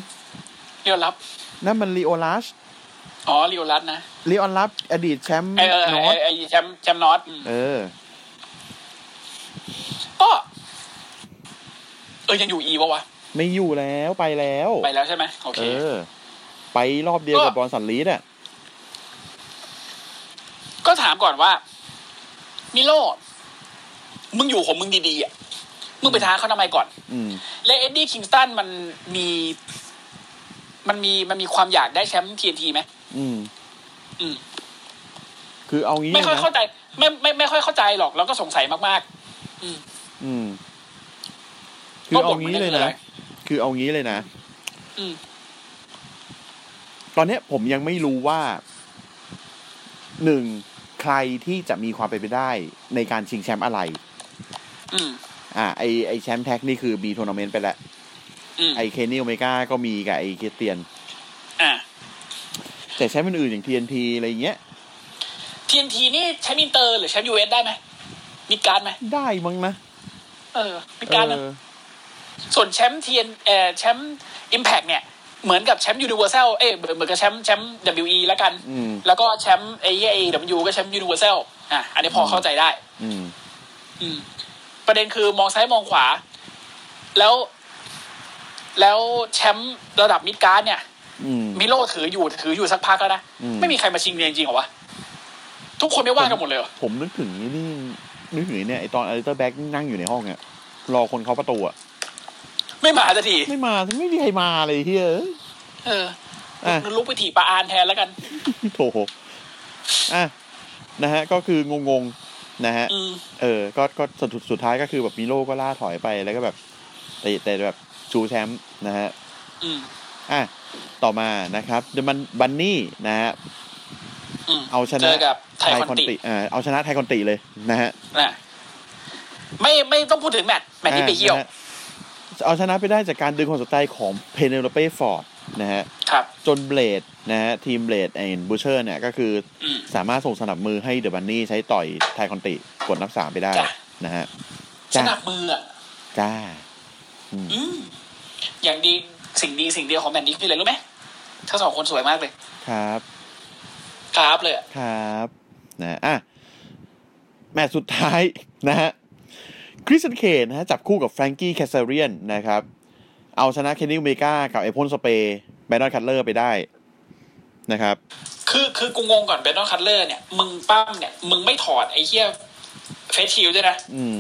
เรียวรับนั่นมันลีโอลัสอ๋อลีโอลัสนะลีออนลับอดีตแชมป์นอตไอ้แชมป์แชมป์นอตเออก็เออยังอยู่อีวะวะไม่อยู่แล้วไปแล้วไปแล้วใช่ไหมโอเคเออไปรอบเดียวกับบอลสันลีดอ่ะก็ถามก่อนว่ามิโลมึงอยู่ของมึงดีๆอ่ะมึงไปท้าเขาทำไมก่อนและเอ็ดดี้คิงสตันมันมีมันมีมันมีความอยากได้แชมป์ ที เอ็น ที ไหมอืมอืมคือเอางี้ไม่ค่อยเข้าใจไม่ไม่ไม่ค่อยเข้าใจหรอกแล้วก็สงสัยมากๆอืมอืมคือเอางี้เลยนะคือเอางี้เลยนะอืมตอนนี้ผมยังไม่รู้ว่าหนึ่งใครที่จะมีความเป็นไปได้ในการชิงแชมป์อะไรอืมอ่าไอไอแชมป์แท็กนี่คือบีทัวร์นาเมนต์ไปแล้วไอเคนนี่โอเมก้าก็มีกับไอคริสเตียนอ่าแต่แชมป์อื่นๆอย่าง ที เอ็น ที อะไรเงี้ย ที เอ็น ที นี่แชมป์อินเตอร์หรือแชมป์ ยู เอส ได้ไหมมีการไหมได้มั้งนะเออมีการนะส่วนแชมป์ ที เอ็น เอ่อแชมป์ Impact เนี่ยเหมือนกับแชมป์ยูนิเวอร์แซลเอ้ยเหมือนกับแชมป์แชมป์ ดับเบิลยู อี แล้วกันแล้วก็แชมป์ไอ้ไอ้ ดับเบิลยู ก็แชมป์ยูนิเวอร์แซลอ่ะอันนี้พอเข้าใจได้อืมอืมประเด็นคือมองซ้ายมองขวาแล้วแล้วแชมป์ระดับมิดการ์ดเนี่ยมิโลถืออยู่ถืออยู่สักพักแล้วนะไม่มีใครมาชิงเลยจริงๆหรอวะทุกคนไม่ว่างกันหมดเลยเหรอผมนึกถึงนี่นึกถึงเนี่ยไอ้ตอนอลิสเตอร์แบ็คนั่งอยู่ในห้องเนี่ยรอคนเคาะประตูอะไม่มาสักทีไม่มาไม่มีใครมาเลยเฮียเอออ่ะลุกไปถีบปลาอานแทนแล้วกันโถอ่ะนะฮะก็คืองงๆนะฮะเออก็ก็สุดสุดท้ายก็คือแบบมิโลก็ล่าถอยไปแล้วก็แบบแต่แต่แบบชูแชมป์นะฮะอืมอ่ะต่อมานะครับเดมันบันนี่นะฮะเอาชนะไทยคอนติอ่าเอาชนะไทยคอนติเลยนะฮะนะไม่ไม่ต้องพูดถึงแมตช์แมตช์นี้ไปเยี่ยวเอาชนะไปได้จากการดึงความสนใจของเพเนโลเป้ฟอร์ดนะฮะจนเบลดนะฮะทีมเบลดแอนด์บูเชอร์เนี่ยก็คือสามารถส่งสนับมือให้เดอะบันนี่ใช้ต่อยไทคอนติกดนับสามไปได้นะฮะสนับมืออ่ะจ้าอืมอย่างดีสิ่งดีสิ่งเดียวของแมตช์นี้คืออะไรรู้ไหมทั้งสองคนสวยมากเลยครับครับเลยครับนะอ่ะแมตช์สุดท้ายนะฮะคริสเตียนเคนนะฮะจับคู่กับแฟรงกี้แคสเซเรียนนะครับเอาชนะเคนนี่โอเมก้ากับไอพ่นสเปย์แบนนอนคัตเลอร์ไปได้นะครับคือคือกูงงก่อนแบนนอนคัตเลอร์เนี่ยมึงปั้มเนี่ยมึงไม่ถอดไอ้เหี้ยเฟสชิลด์ด้วยนะอืม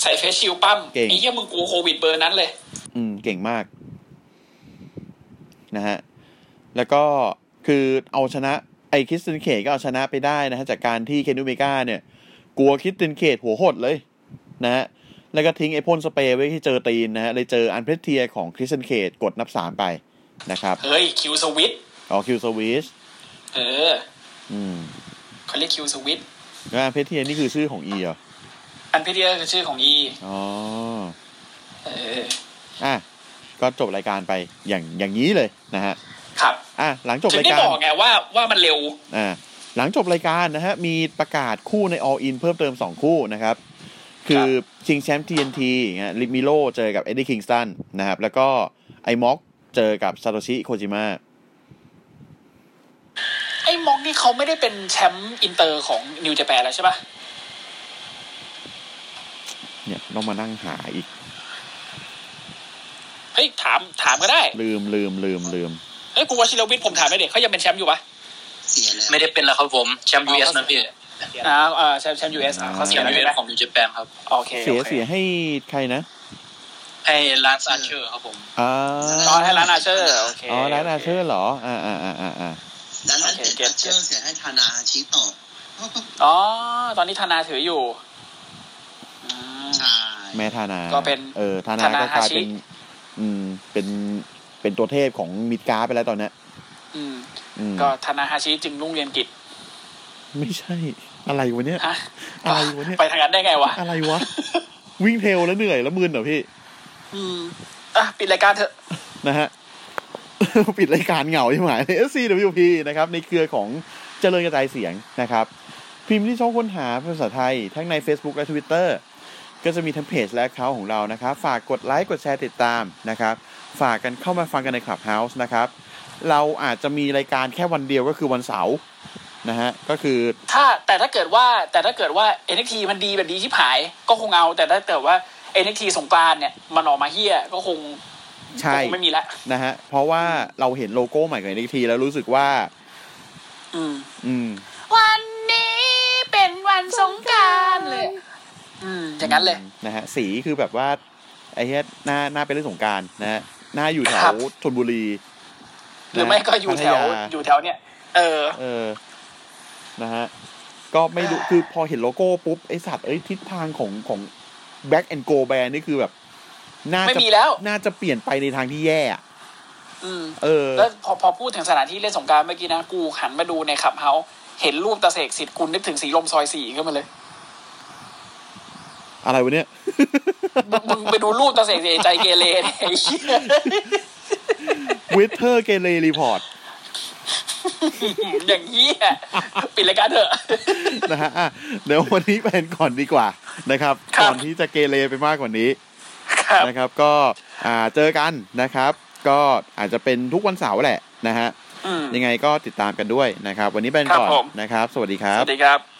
ใส่เฟสชิลด์ปั้มไอ้เหี้ยมึงกูโควิดเบอร์นั้นเลยอืมเก่งมากนะฮะแล้วก็คือเอาชนะไอคริสเตียนเคนก็เอาชนะไปได้นะฮะจากการที่เคนนี่โอเมก้าเนี่ยกลัวคริสเตียนเคนหัวหดเลยนะฮะแล้วก็ทิ้งไอ้พ่นสเปรย์ไว้ที่เจอตีนนะฮะเลยเจออันเพชเทียของคริสเตียนเคนกดนับสามไปนะครับเฮ้ยคิวสวิตอ๋อคิวสวิตเอออืม เขาเรียกคิวสวิตงานเพชรเทียนนี่คือชื่อของอีเหรออันเพชรเทียนคือชื่อของอีอ๋อเอออ่ะก็จบรายการไปอย่างอย่างนี้เลยนะฮะครับอ่ะหลังจบรายการถึงได้บอกไงว่าว่ามันเร็วอ่าหลังจบรายการนะฮะมีประกาศคู่ใน All In เพิ่มเติมสองคู่นะครับคือชิงแชมป์ ที เอ็น ที ฮะลิมิโร่เจอกับเอ็ดดี้คิงสตันนะครับแล้วก็ไอม็อกเจอกับซาโตชิโคจิมะไอม็อกนี่เขาไม่ได้เป็นแชมป์อินเตอร์ของนิวญี่ปุ่นแล้วใช่ปะเนี่ยต้องมานั่งหาอีกเฮ้ยถามถามก็ได้ลืมลืมลืมลืมเฮ้ยกูว่าชิลวิทผมถามไม่ได้เขายังเป็นแชมป์อยู่ปะไม่ได้เป็นแล้วครับผมแชมป์ ยู เอส นะพี่อ่าอ่าแชมป์แชมป์ ยู เอส อ่ะเขาเสียยู เอสของญี่ปุ่นครับโอเคเสียเสียให้ใครนะให้ร้านอาเชอร์ครับผมอ๋อตอนให้ร้านอาเชอร์โอเคอ๋อร้านอาเชอร์เหรออ่าอ่าอ่าอ่าร้านอาเชอร์เสียให้ธานาชี้ต่ออ๋อตอนนี้ธานาถืออยู่แม่ธานาก็เป็นเออธานาก็กลายเป็นอืมเป็นเป็นตัวเทพของมิดการ์ไปแล้วตอนนี้อืมก็ธนาฮาชิจึงรุ่งเรืองกิจไม่ใช่อะไรวะเนี่ยอะไรวะเนี่ยไปทางนั้นได้ไงวะอะไรวะวิ่งเทลแล้วเหนื่อยแล้วมึนเหรอพี่อืมอ่ะปิดรายการเถอะนะฮะปิดรายการเหงาใช่ไหม เอส ซี ดับเบิลยู พี นะครับในเครือของเจริญกระจายเสียงนะครับพิมพ์ที่ช่องค้นหาภาษาไทยทั้งใน Facebook และ Twitter ก็จะมีทั้งเพจและ account ของเรานะครับฝากกดไลค์กดแชร์ติดตามนะครับฝากกันเข้ามาฟังกันใน Clubhouse นะครับเราอาจจะมีรายการแค่วันเดียวก็คือวันเสาร์นะฮะก็คือถ้าแต่ถ้าเกิดว่าแต่ถ้าเกิดว่า เอ็น เอ็กซ์ ที มันดีแบบดีชิบหายก็คงเอาแต่ถ้าเกิดว่า เอ็น เอ็กซ์ ที สงกรานต์เนี่ยมันออกมาเหี้ยก็คงใช่ไม่มีละนะฮะเพราะว่าเราเห็นโลโก้ใหม่ของ เอ็น เอ็กซ์ ที แล้วรู้สึกว่าอืมอืมวันนี้เป็นวันสงกรานต์เลยอืมอย่างนั้นเลยนะฮะสีคือแบบว่าไอ้เหี้ยหน้าหน้าเป็นเรื่องสงกรานต์นะฮะหน้าอยู่แถวธนบุรีหรือไม่ก็อยู่แถวอยู่แถวเนี่ยเออเออนะฮะก็ไม่รู้คือพอเห็นโลโก้ปุ๊บไอสัตว์เอ้ยทิศทางของของ Back and Go Band นี่คือแบบน่าจะน่าจะเปลี่ยนไปในทางที่แย่อ่ะอืมเออแล้วพอพอพูดถึงสถานที่เล่นสงกรานต์เมื่อกี้นะกูหันมาดูในขับเฮาเห็นรูปตะเสกสิทธิ์กูนึกถึงสีลมซอยสี่ขึ้นมาเลยอะไรวะเนี่ยมึงไปดูรูปตะเสกสิทธิ์ใจเกเรไอ้เหี้ยวิทเทอร์เกเรรีพอร์ตอย่างนี้ปิดรายการเถอะนะฮะเดี๋ยววันนี้เป็นก่อนดีกว่านะครับก่อนที่จะเกเรไปมากกว่านี้นะครับก็เจอกันนะครับก็อาจจะเป็นทุกวันเสาร์แหละนะฮะยังไงก็ติดตามกันด้วยนะครับวันนี้เป็นก่อนนะครับสวัสดีครับสวัสดีครับ